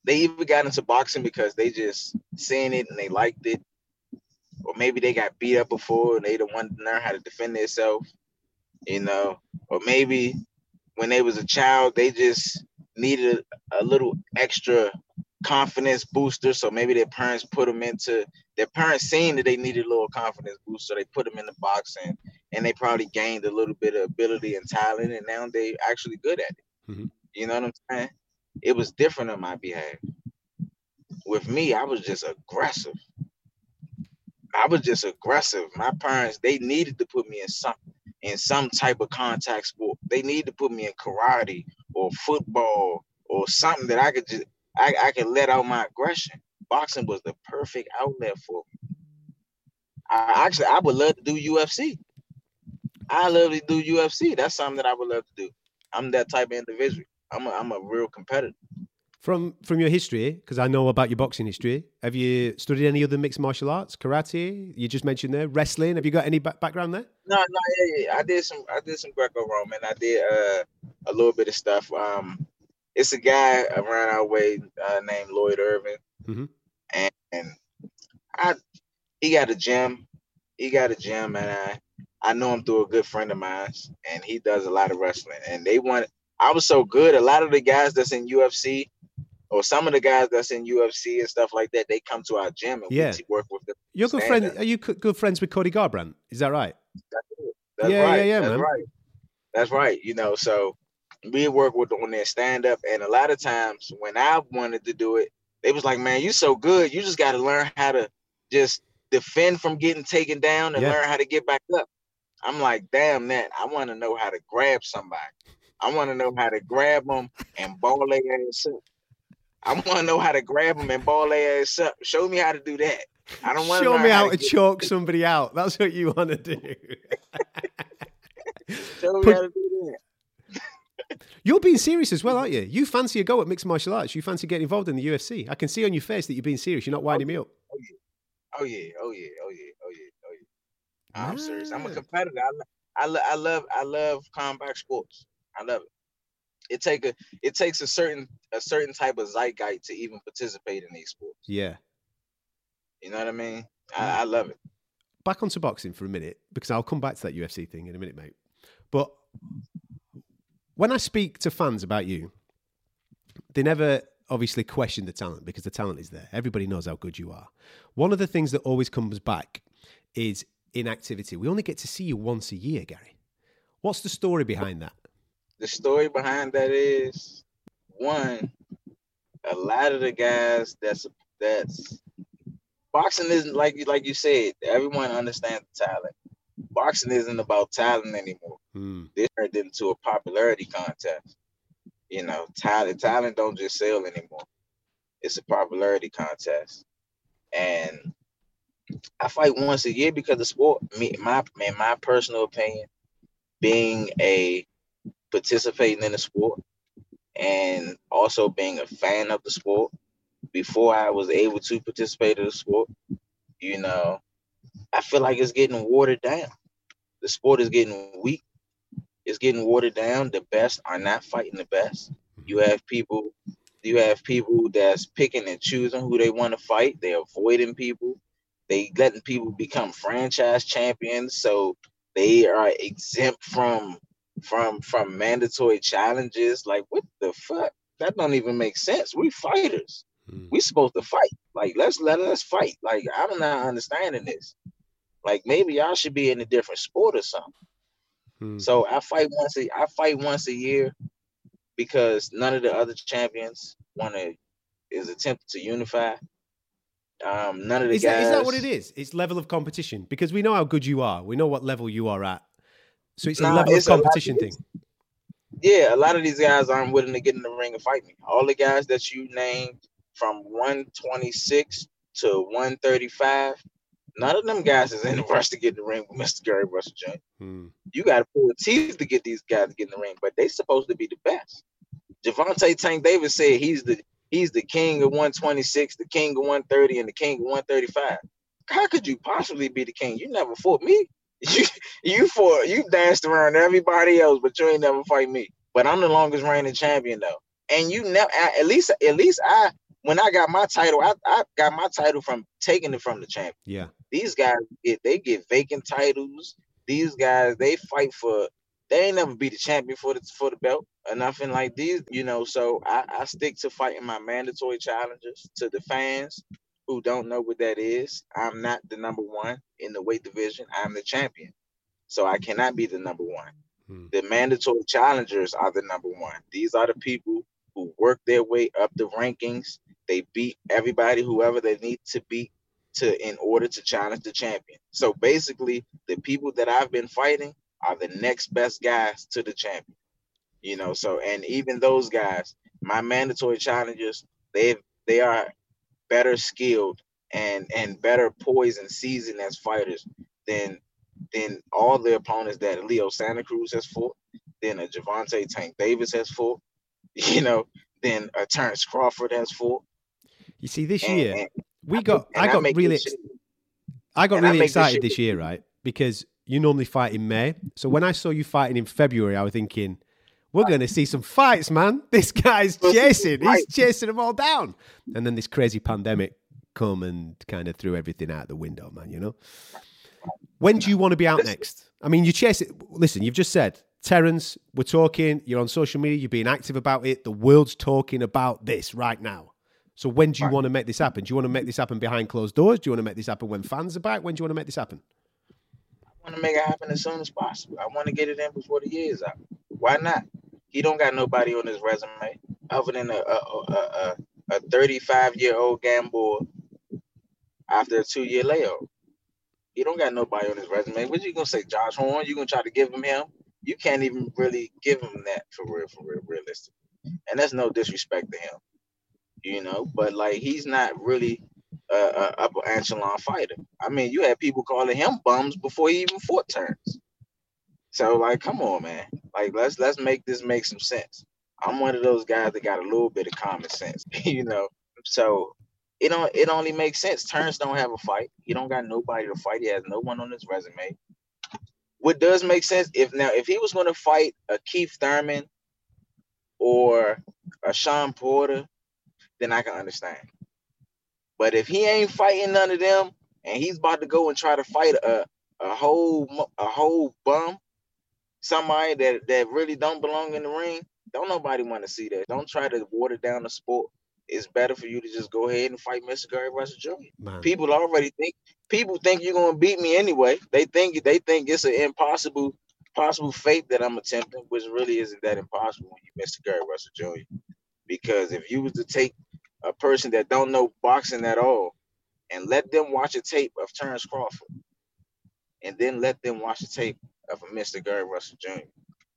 They even got into boxing because they just seen it and they liked it. Or maybe they got beat up before and they didn't want to learn how to defend themselves, you know. Or maybe when they was a child, they just needed a little extra confidence booster. So maybe their parents seen that they needed a little confidence boost. So they put them in the boxing and they probably gained a little bit of ability and talent. And now they actually good at it. Mm-hmm. You know what I'm saying? It was different on my behalf. With me, I was just aggressive. My parents, they needed to put me in some type of contact sport. They needed to put me in karate or football or something that I could just, I could let out my aggression. Boxing was the perfect outlet for me. I would love to do UFC. I love to do UFC. That's something that I would love to do. I'm that type of individual. I'm a real competitor. From your history, because I know about your boxing history, have you studied any other mixed martial arts? Karate, you just mentioned there, wrestling. Have you got any background there? No, yeah. I did some Greco-Roman. I did a little bit of stuff. It's a guy around our way named Lloyd Irvin, mm-hmm. and he got a gym. And I know him through a good friend of mine, and he does a lot of wrestling. And I was so good. A lot of the guys that's in UFC. Or some of the guys that's in UFC and stuff like that, they come to our gym and we work with them. You're good friend. Are you good friends with Cody Garbrandt? Is that right? That's right. You know, so we work with them on their stand up, and a lot of times when I wanted to do it, they was like, "Man, you're so good. You just got to learn how to just defend from getting taken down and learn how to get back up." I'm like, "Damn that! I want to know how to grab somebody. I want to know how to grab them and ball their ass up." I want to know how to grab them and ball their ass up. Show me how to do that. I don't want to show me how to choke somebody out. That's what you want to do. Show me how to do that. You're being serious as well, aren't you? You fancy a go at mixed martial arts. You fancy getting involved in the UFC. I can see on your face that you're being serious. You're not winding me up. Oh, yeah. I'm serious. I'm a competitor. I love combat sports. I love it. It takes a certain type of zeitgeist to even participate in these sports. Yeah. You know what I mean? I love it. Back onto boxing for a minute, because I'll come back to that UFC thing in a minute, mate. But when I speak to fans about you, they never obviously question the talent, because the talent is there. Everybody knows how good you are. One of the things that always comes back is inactivity. We only get to see you once a year, Gary. What's the story behind that? The story behind that is, one, a lot of the guys that's boxing isn't like you said. Everyone understands the talent. Boxing isn't about talent anymore. They turned into a popularity contest. You know, talent don't just sell anymore. It's a popularity contest, and I fight once a year because the sport. In my personal opinion, being a participating in the sport and also being a fan of the sport. Before I was able to participate in the sport, you know, I feel like it's getting watered down. The sport is getting weak. It's getting watered down. The best are not fighting the best. You have people that's picking and choosing who they want to fight. They're avoiding people. They letting people become franchise champions, so they are exempt from mandatory challenges. Like, what the fuck? That don't even make sense. We fighters. We supposed to fight. Like, let's fight. Like, I'm not understanding this. Like, maybe y'all should be in a different sport or something. So I fight once a year because none of the other champions is attempting to unify. None of the guys. Is that what it is? It's level of competition, because we know how good you are. We know what level you are at. So it's a level of competition thing. Yeah, a lot of these guys aren't willing to get in the ring and fight me. All the guys that you named from 126 to 135, none of them guys is in a rush to get in the ring with Mr. Gary Russell Jr. You got to pull the teeth to get these guys to get in the ring, but they supposed to be the best. Gervonta Tank Davis said he's the king of 126, the king of 130, and the king of 135. How could you possibly be the king? You never fought me. You danced around everybody else, but you ain't never fight me. But I'm the longest reigning champion though, and you never. At least I when I got my title, I got my title from taking it from the champion. Yeah, these guys they get vacant titles. These guys they fight for. They ain't never be the champion for the belt or nothing like these. You know, so I stick to fighting my mandatory challenges to the fans. Who don't know what that is. I'm not the number one in the weight division. I'm the champion. So I cannot be the number one. The mandatory challengers are the number one. These are the people who work their way up the rankings. They beat everybody, whoever they need to beat in order to challenge the champion. So basically, the people that I've been fighting are the next best guys to the champion. You know, so, and even those guys, my mandatory challengers, they are better skilled and better poised and seasoned as fighters than all the opponents that Leo Santa Cruz has fought, than a Gervonta Tank Davis has fought, you know, than a Terence Crawford has fought. You see, this year I got really excited this year, right? Because you normally fight in May. So when I saw you fighting in February, I was thinking, we're going to see some fights, man. This guy's chasing. He's chasing them all down. And then this crazy pandemic come and kind of threw everything out the window, man, you know? When do you want to be out next? I mean, you chase it. Listen, you've just said, Terence, we're talking. You're on social media. You're being active about it. The world's talking about this right now. So when do you want to make this happen? Do you want to make this happen behind closed doors? Do you want to make this happen when fans are back? When do you want to make this happen? I want to make it happen as soon as possible. I want to get it in before the year's out. Why not? He don't got nobody on his resume other than a 35-year-old Gamboa after a 2-year layoff. He don't got nobody on his resume. What you going to say, Josh Warrington? You going to try to give him? You can't even really give him that for real, realistically. And that's no disrespect to him, you know? But, like, he's not really a upper echelon fighter. I mean, you had people calling him bums before he even fought Terence. So, like, come on, man. Like, let's make this make some sense. I'm one of those guys that got a little bit of common sense, you know. So it only makes sense. Terence don't have a fight. He don't got nobody to fight. He has no one on his resume. What does make sense if he was going to fight a Keith Thurman or a Sean Porter, then I can understand. But if he ain't fighting none of them and he's about to go and try to fight a whole bum. Somebody that really don't belong in the ring, don't nobody want to see that. Don't try to water down the sport. It's better for you to just go ahead and fight Mr. Gary Russell Jr. Man. People think you're gonna beat me anyway. They think it's an impossible fate that I'm attempting, which really isn't that impossible when you Mr. Gary Russell Jr. Because if you was to take a person that don't know boxing at all and let them watch a tape of Terence Crawford, and then let them watch a tape of a Mr. Gary Russell Jr.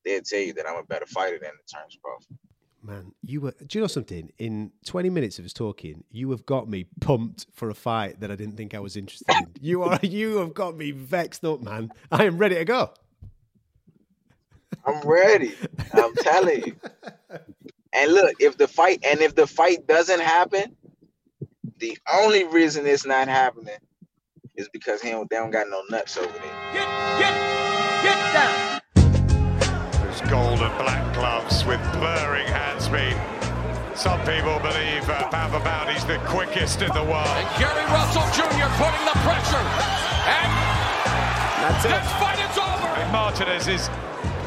They'll tell you that I'm a better fighter than Terence Crawford. Man, you were. Do you know something? In 20 minutes of us talking, you have got me pumped for a fight that I didn't think I was interested in. You have got me vexed up, man. I am ready to go. I'm ready. I'm telling you. And look, if the fight doesn't happen, the only reason it's not happening is because they don't got no nuts over there. Get down. There's gold and black gloves with blurring hand speed. Some people believe pound for pound he's the quickest in the world. And Gary Russell Jr. putting the pressure. And that's it. This fight is over. And Martinez is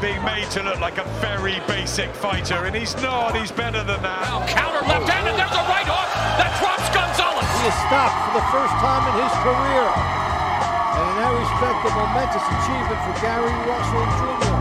being made to look like a very basic fighter, and he's not. He's better than that. Now counter left hand, and there's a right hook that drops Gonzalez. He is stopped for the first time in his career, and in that respect, a momentous achievement for Gary Russell Jr.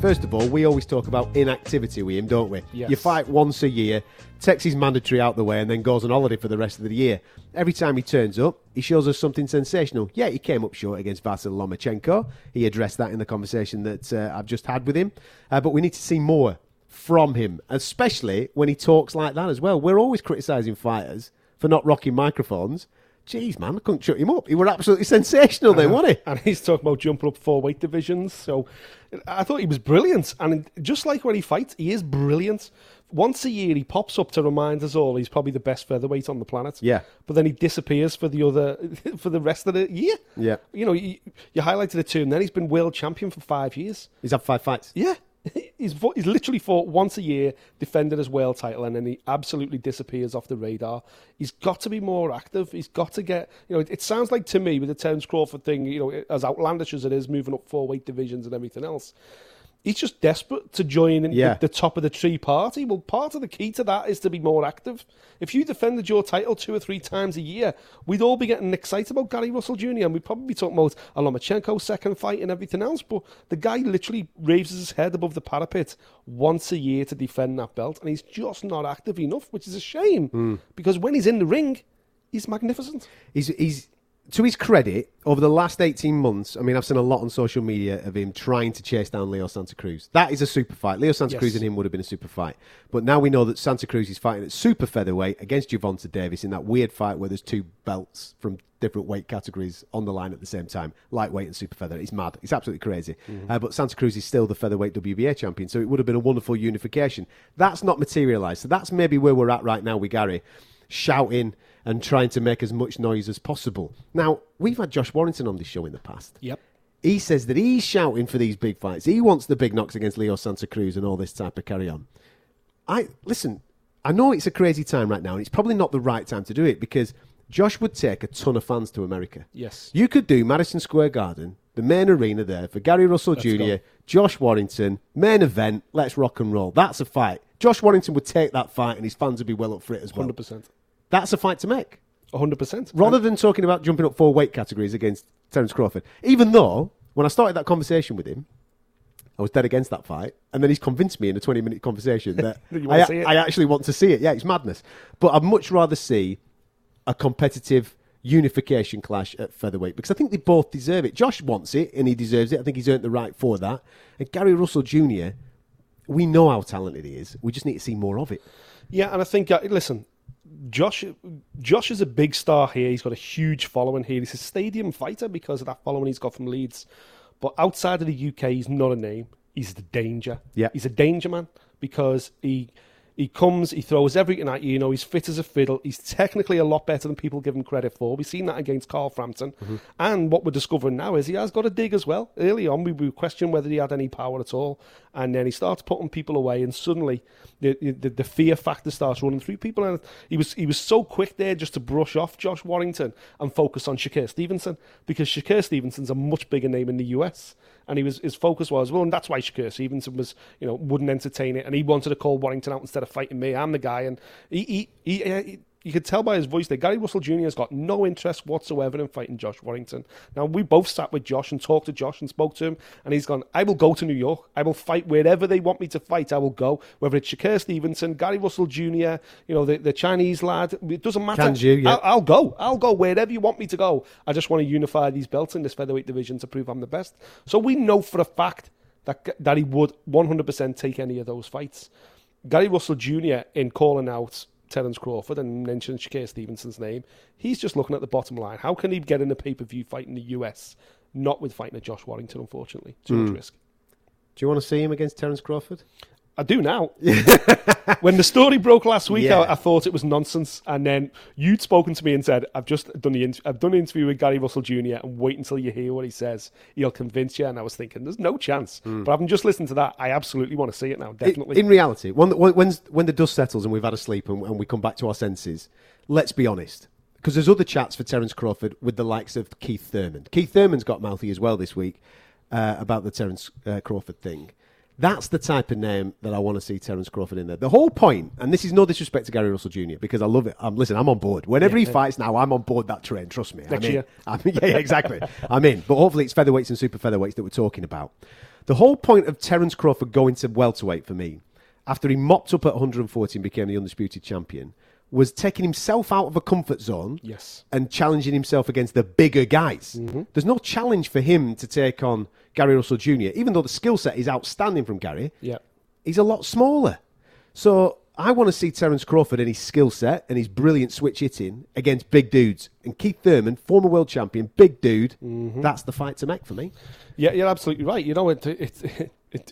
First of all, we always talk about inactivity with him, don't we? Yes. You fight once a year, takes his mandatory out the way, and then goes on holiday for the rest of the year. Every time he turns up, he shows us something sensational. Yeah, he came up short against Vasily Lomachenko. He addressed that in the conversation that I've just had with him. But we need to see more from him, especially when he talks like that as well. We're always criticising fighters for not rocking microphones. Jeez, man, I couldn't shut him up. He was absolutely sensational then, wasn't he? And he's talking about jumping up 4 weight divisions. So I thought he was brilliant. And just like when he fights, he is brilliant. Once a year, he pops up to remind us all he's probably the best featherweight on the planet. Yeah. But then he disappears for the rest of the year. Yeah. You know, you highlighted it too, and then he's been world champion for 5 years. He's had 5 fights. Yeah. He's literally fought once a year, defended his world title, and then he absolutely disappears off the radar. He's got to be more active. He's got to get, you know, it sounds like to me with the Terence Crawford thing, you know, as outlandish as it is, moving up 4 weight divisions and everything else. He's just desperate to join in the top of the tree party. Well, part of the key to that is to be more active. If you defended your title 2 or 3 times a year, we'd all be getting excited about Gary Russell Jr. and we'd probably be talking about a Lomachenko second fight and everything else. But the guy literally raises his head above the parapet once a year to defend that belt, and he's just not active enough, which is a shame because when he's in the ring, he's magnificent. He's to his credit, over the last 18 months, I mean, I've seen a lot on social media of him trying to chase down Leo Santa Cruz. That is a super fight. Leo Santa Cruz and him would have been a super fight. But now we know that Santa Cruz is fighting at super featherweight against Gervonta Davies in that weird fight where there's 2 belts from different weight categories on the line at the same time. Lightweight and super featherweight. It's mad. It's absolutely crazy. Mm-hmm. But Santa Cruz is still the featherweight WBA champion, so it would have been a wonderful unification. That's not materialised. So that's maybe where we're at right now with Gary. Shouting and trying to make as much noise as possible. Now, we've had Josh Warrington on this show in the past. Yep. He says that he's shouting for these big fights. He wants the big knocks against Leo Santa Cruz and all this type of carry-on. Listen, I know it's a crazy time right now, and it's probably not the right time to do it because Josh would take a ton of fans to America. Yes. You could do Madison Square Garden, the main arena there for Gary Russell Jr., Josh Warrington, main event, let's rock and roll. That's a fight. Josh Warrington would take that fight and his fans would be well up for it as well. 100%. That's a fight to make. 100%. Rather than talking about jumping up 4 weight categories against Terence Crawford. Even though, when I started that conversation with him, I was dead against that fight. And then he's convinced me in a 20-minute conversation that I actually want to see it. Yeah, it's madness. But I'd much rather see a competitive unification clash at featherweight because I think they both deserve it. Josh wants it and he deserves it. I think he's earned the right for that. And Gary Russell Jr., we know how talented he is. We just need to see more of it. Yeah, and I think, listen, Josh is a big star here. He's got a huge following here. He's a stadium fighter because of that following he's got from Leeds. But outside of the UK, he's not a name. He's the danger. Yeah. He's a danger man because he comes, he throws everything at you. You know, he's fit as a fiddle. He's technically a lot better than people give him credit for. We've seen that against Carl Frampton. Mm-hmm. And what we're discovering now is he has got a dig as well. Early on, we questioned whether he had any power at all. And then he starts putting people away, and suddenly the fear factor starts running through people. And he was so quick there just to brush off Josh Warrington and focus on Shakur Stevenson, because Shakur Stevenson's a much bigger name in the US. And his focus was, well, and that's why Shakur Stevenson was, you know, wouldn't entertain it. And he wanted to call Warrington out instead of fighting me. I'm the guy. And he you could tell by his voice that Gary Russell Jr. has got no interest whatsoever in fighting Josh Warrington. Now, we both sat with Josh and talked to Josh and spoke to him, and he's gone, I will go to New York. I will fight wherever they want me to fight, I will go. Whether it's Shakur Stevenson, Gary Russell Jr., the Chinese lad, it doesn't matter. I'll go wherever you want me to go. I just want to unify these belts in this featherweight division to prove I'm the best. So we know for a fact that he would 100% take any of those fights. Gary Russell Jr., in calling out Terence Crawford and mentioning Shakur Stevenson's name, he's just looking at the bottom line. How can he get in a pay-per-view fight in the US, not with fighting a Josh Warrington, unfortunately? Too much risk. Do you want to see him against Terence Crawford? I do now. When the story broke last week, I thought it was nonsense. And then you'd spoken to me and said, I've done the interview with Gary Russell Jr. and wait until you hear what he says. He'll convince you. And I was thinking, there's no chance. But having just listened to that, I absolutely want to see it now, definitely. In reality, when the dust settles and we've had a sleep and we come back to our senses, let's be honest. Because there's other chats for Terence Crawford with the likes of Keith Thurman. Keith Thurman's got mouthy as well this week about the Terence Crawford thing. That's the type of name that I want to see Terence Crawford in there. The whole point, and this is no disrespect to Gary Russell Jr., because I love it. I'm on board. Whenever he fights now, I'm on board that train, trust me. Next year. Exactly. I'm in. But hopefully it's featherweights and super featherweights that we're talking about. The whole point of Terence Crawford going to welterweight for me, after he mopped up at 140 and became the undisputed champion, was taking himself out of a comfort zone and challenging himself against the bigger guys. Mm-hmm. There's no challenge for him to take on Gary Russell Jr., even though the skill set is outstanding from Gary. Yeah. He's a lot smaller. So I want to see Terence Crawford and his skill set and his brilliant switch hitting against big dudes. And Keith Thurman, former world champion, big dude, that's the fight to make for me. Yeah, you're absolutely right. You know,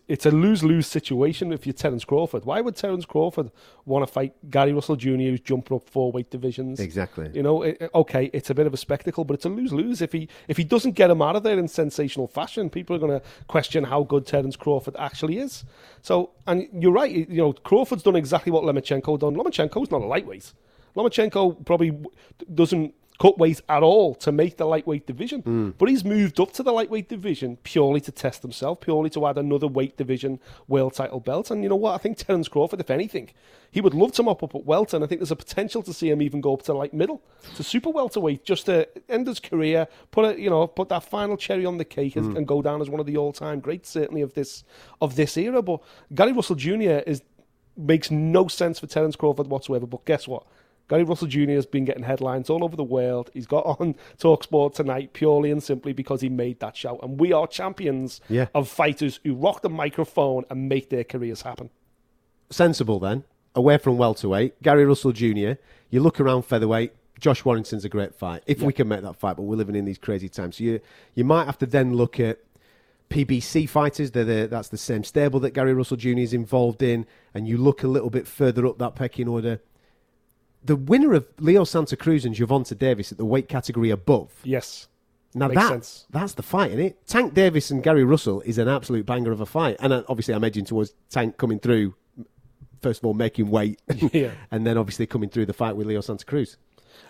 it's a lose-lose situation if you're Terence Crawford. Why would Terence Crawford want to fight Gary Russell Jr., who's jumping up four weight divisions? Exactly. You know, okay, it's a bit of a spectacle, but it's a lose-lose. If he doesn't get him out of there in sensational fashion, people are going to question how good Terence Crawford actually is. So, and you're right, you know, Crawford's done exactly what Lomachenko done. Lomachenko's not a lightweight. Lomachenko probably doesn't cut weight at all to make the lightweight division. But he's moved up to the lightweight division purely to test himself, purely to add another weight division world title belt. And you know what? I think Terence Crawford, if anything, he would love to mop up at welter, and I think there's a potential to see him even go up to light middle, to super welterweight, just to end his career, put that final cherry on the cake and go down as one of the all-time greats, certainly of this era. But Gary Russell Jr. makes no sense for Terence Crawford whatsoever. But guess what? Gary Russell Jr. has been getting headlines all over the world. He's got on Talk Sport tonight purely and simply because he made that shout. And we are champions of fighters who rock the microphone and make their careers happen. Sensible then. Away from welterweight. Gary Russell Jr. You look around featherweight. Josh Warrington's a great fight. If we can make that fight, but we're living in these crazy times. So you might have to then look at PBC fighters, that's the same stable that Gary Russell Jr. is involved in. And you look a little bit further up that pecking order. The winner of Leo Santa Cruz and Gervonta Davies at the weight category above. Yes. Now that's the fight, isn't it? Tank Davis and Gary Russell is an absolute banger of a fight. And obviously I'm edging towards Tank coming through, first of all, making weight, and then obviously coming through the fight with Leo Santa Cruz.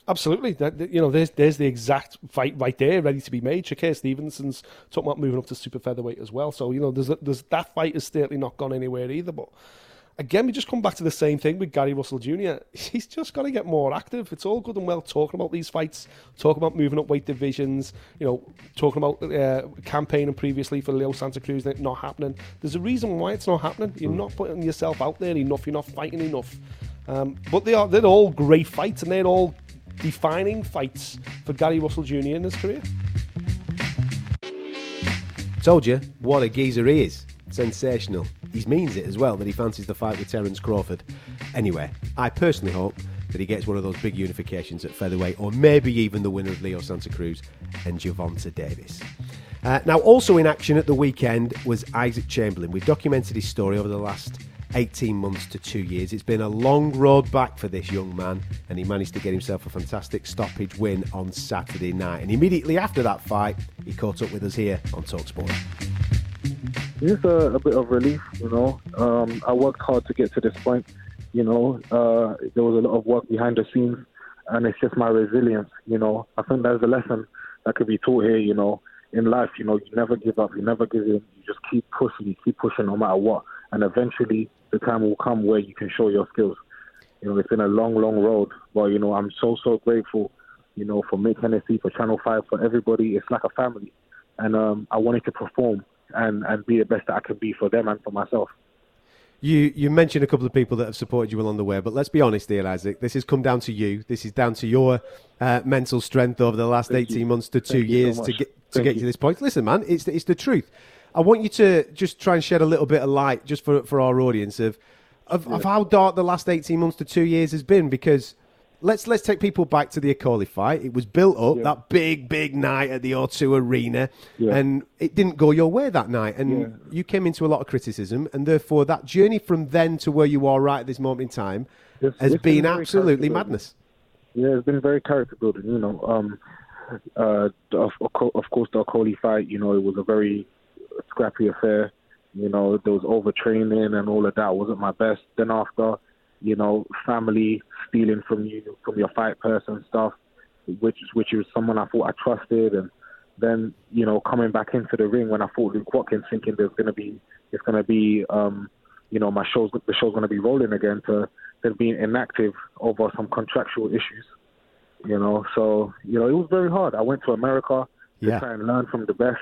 Absolutely. There's the exact fight right there, ready to be made. Shakur Stevenson's talking about moving up to super featherweight as well. So, that fight has certainly not gone anywhere either, but... Again, we just come back to the same thing with Gary Russell Jr. He's just got to get more active. It's all good and well talking about these fights, talking about moving up weight divisions, talking about campaigning previously for Leo Santa Cruz, and it not happening. There's a reason why it's not happening. You're not putting yourself out there enough. You're not fighting enough. But they're all great fights, and they're all defining fights for Gary Russell Jr. in his career. Told you, what a geezer he is. Sensational. He means it as well that he fancies the fight with Terence Crawford. Anyway, I personally hope that he gets one of those big unifications at featherweight, or maybe even the winner of Leo Santa Cruz and Gervonta Davies. Now, also in action at the weekend was Isaac Chamberlain. We've documented his story over the last 18 months to 2 years. It's been a long road back for this young man, and he managed to get himself a fantastic stoppage win on Saturday night. And immediately after that fight, he caught up with us here on TalkSport. Just a bit of relief, I worked hard to get to this point, there was a lot of work behind the scenes, and it's just my resilience, I think there's a lesson that could be taught here, in life, you never give up, you never give in, you just keep pushing no matter what, and eventually the time will come where you can show your skills. You know, it's been a long, long road. But, you know, I'm so, so grateful, you know, for Mid Tennessee, for Channel 5, for everybody. It's like a family. And I wanted to perform and be the best that I could be for them and for myself. You mentioned a couple of people that have supported you along the way, but let's be honest here, Isaac. This has come down to you. This is down to your mental strength over the last 18 months to 2 years to get you to this point. Listen, man, it's the truth. I want you to just try and shed a little bit of light just for our audience of how dark the last 18 months to 2 years has been, because let's take people back to the Okoli fight. It was built up, that big night at the O2 Arena, and it didn't go your way that night. And you came into a lot of criticism, and therefore that journey from then to where you are right at this moment in time has been absolutely madness. Yeah, it's been very character building, you know. Of course, the Okoli fight, you know, it was a very scrappy affair. You know, there was overtraining and all of that. It wasn't my best. Then after, you know, family stealing from you, from your fight person stuff, which was someone I thought I trusted. And then, you know, coming back into the ring when I fought Luke Watkins, thinking it's going to be, you know, the show's going to be rolling again, to then being inactive over some contractual issues, you know. So, you know, it was very hard. I went to America to try and learn from the best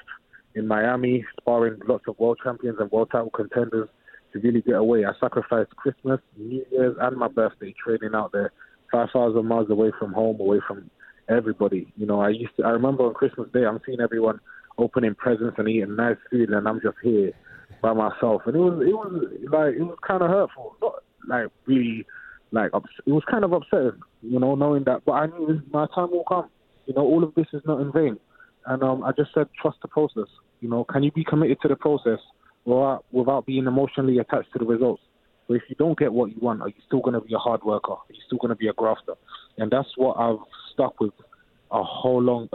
in Miami, sparring lots of world champions and world title contenders, to really get away. I sacrificed Christmas, New Year's, and my birthday training out there, 5,000 miles away from home, away from everybody. You know, I remember on Christmas Day, I'm seeing everyone opening presents and eating nice food, and I'm just here by myself. And it was kind of hurtful, it was kind of upsetting, you know, knowing that. But I knew my time will come. You know, all of this is not in vain. And I just said, trust the process. You know, can you be committed to the process without being emotionally attached to the results? But if you don't get what you want, are you still going to be a hard worker? Are you still going to be a grafter? And that's what I've stuck with a long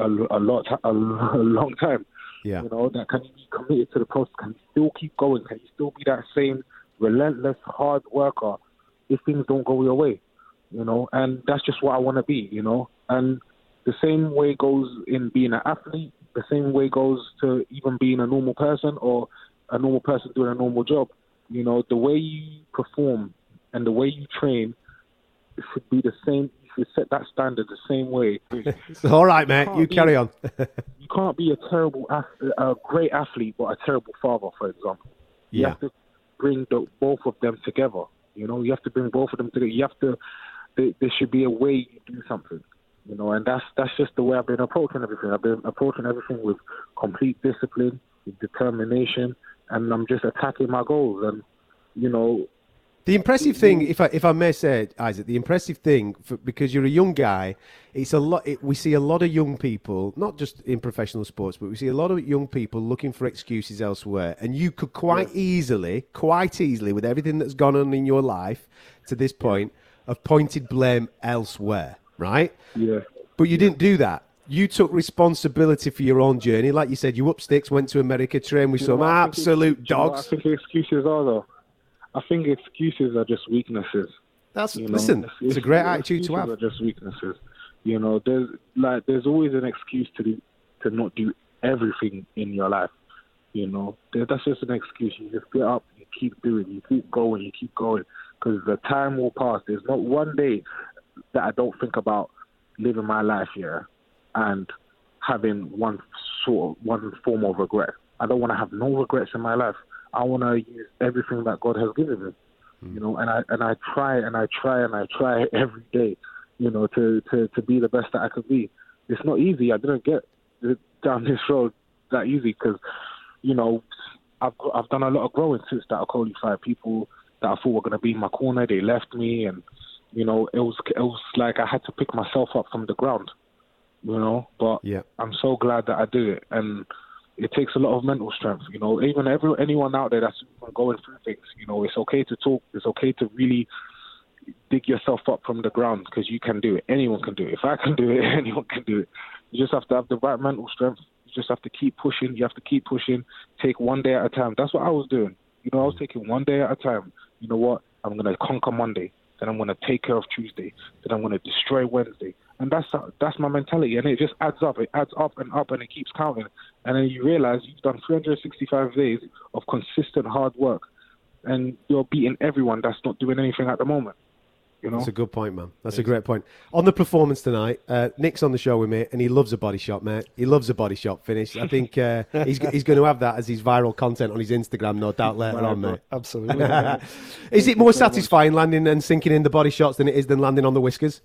time. Yeah. You know, that can you be committed to the process? Can you still keep going? Can you still be that same relentless hard worker if things don't go your way? You know, and that's just what I want to be. You know, and the same way goes in being an athlete. The same way goes to even being a normal person or a normal person doing a normal job. You know, the way you perform and the way you train should be the same. You should set that standard the same way. All right, mate, you carry on. You can't be a great athlete but a terrible father, for example. You have to bring both of them together. You know, you have to bring both of them together. You have to. There should be a way you do something. You know, and that's just the way I've been approaching everything. I've been approaching everything with complete discipline, with determination. And I'm just attacking my goals, and you know. The impressive thing, if I may say, Isaac, the impressive thing, because you're a young guy, it's a lot. We see a lot of young people, not just in professional sports, but we see a lot of young people looking for excuses elsewhere. And you could quite easily, with everything that's gone on in your life to this point, have pointed blame elsewhere, right? Yeah. But you didn't do that. You took responsibility for your own journey. Like you said, you up sticks, went to America, trained with some absolute dogs. You know, I think excuses are, though. I think excuses are just weaknesses. Listen, it's a great attitude to have. Excuses are just weaknesses. You know, there's always an excuse to not do everything in your life. You know, that's just an excuse. You just get up, you keep doing, you keep going. Because the time will pass. There's not one day that I don't think about living my life here and having one form of regret. I don't want to have no regrets in my life. I want to use everything that God has given me, you know. And I try every day, you know, to be the best that I could be. It's not easy. I didn't get down this road that easy because, you know, I've done a lot of growing since that Okoli fight. People that I thought were going to be in my corner, they left me, and you know, it was like I had to pick myself up from the ground. You know, but I'm so glad that I did it, and it takes a lot of mental strength. You know, even anyone out there that's going through things, you know, it's okay to talk. It's okay to really dig yourself up from the ground, because you can do it. Anyone can do it. If I can do it, anyone can do it. You just have to have the right mental strength. You just have to keep pushing. You have to keep pushing. Take one day at a time. That's what I was doing. You know, I was taking one day at a time. You know what? I'm gonna conquer Monday. Then I'm gonna take care of Tuesday. Then I'm gonna destroy Wednesday. And that's my mentality, and it just adds up. It adds up, and it keeps counting. And then you realize you've done 365 days of consistent hard work, and you're beating everyone that's not doing anything at the moment. You know? That's a good point, man. That's a great point. On the performance tonight, Nick's on the show with me, and he loves a body shot, mate. He loves a body shot finish. I think he's going to have that as his viral content on his Instagram, no doubt, later on, mate. Absolutely. Is it more satisfying landing and sinking in the body shots than it is than landing on the whiskers?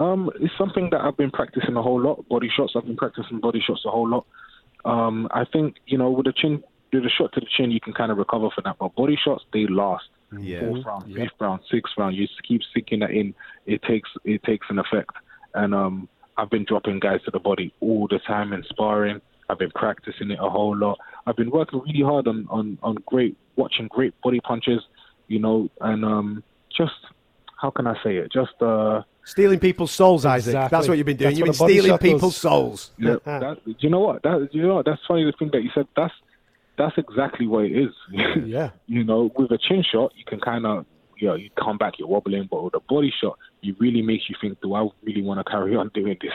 It's something that I've been practicing a whole lot. Body shots, I've been practicing body shots a whole lot. I think, you know, with the chin, with a shot to the chin, you can kind of recover from that. But body shots, they last. Fourth round, fifth round, sixth round. You keep sinking that in. It takes an effect. And I've been dropping guys to the body all the time in sparring. I've been practicing it a whole lot. I've been working really hard on watching great body punches. You know, and just how can I say it? Just stealing people's souls, Isaac. Exactly. That's what you've been doing. You've been stealing people's souls. Yeah, you know what? That's funny. The thing that you said. That's exactly what it is. Yeah. You know, with a chin shot, you can kind of, you know, you come back, you're wobbling, but with a body shot, it really makes you think, do I really want to carry on doing this?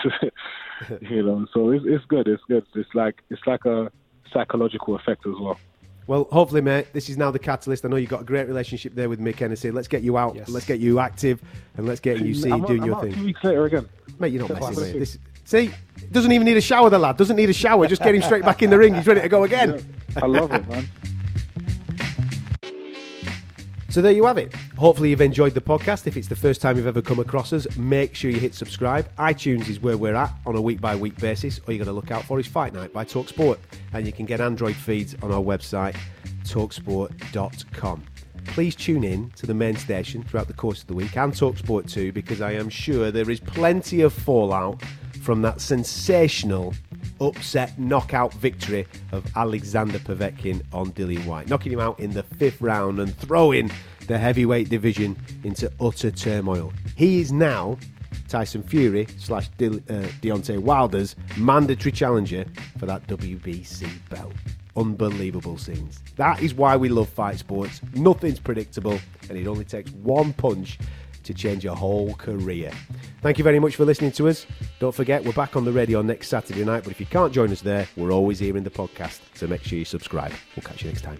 You know, so it's good. It's like a psychological effect as well. Well, hopefully, mate, this is now the catalyst. I know you've got a great relationship there with Mick Hennessy. Let's get you out. Yes. Let's get you active, and let's get you doing your thing. 2 weeks later again. Mate, you're not messing with this. See, doesn't even need a shower, the lad. Doesn't need a shower. Just get him straight back in the ring. He's ready to go again. Yeah, I love it, man. So there you have it. Hopefully you've enjoyed the podcast. If it's the first time you've ever come across us, make sure you hit subscribe. iTunes is where we're at on a week-by-week basis. All you've got to look out for is Fight Night by Talk Sport. And you can get Android feeds on our website, talksport.com. Please tune in to the main station throughout the course of the week and Talk Sport too, because I am sure there is plenty of fallout from that sensational upset knockout victory of Alexander Povetkin on Dillian Whyte, knocking him out in the fifth round and throwing the heavyweight division into utter turmoil. He is now Tyson Fury / Deontay Wilder's mandatory challenger for that WBC belt. Unbelievable scenes. That is why we love fight sports. Nothing's predictable, and it only takes one punch to change your whole career. Thank you very much for listening to us. Don't forget, we're back on the radio next Saturday night, but if you can't join us there, we're always here in the podcast, so make sure you subscribe. We'll catch you next time.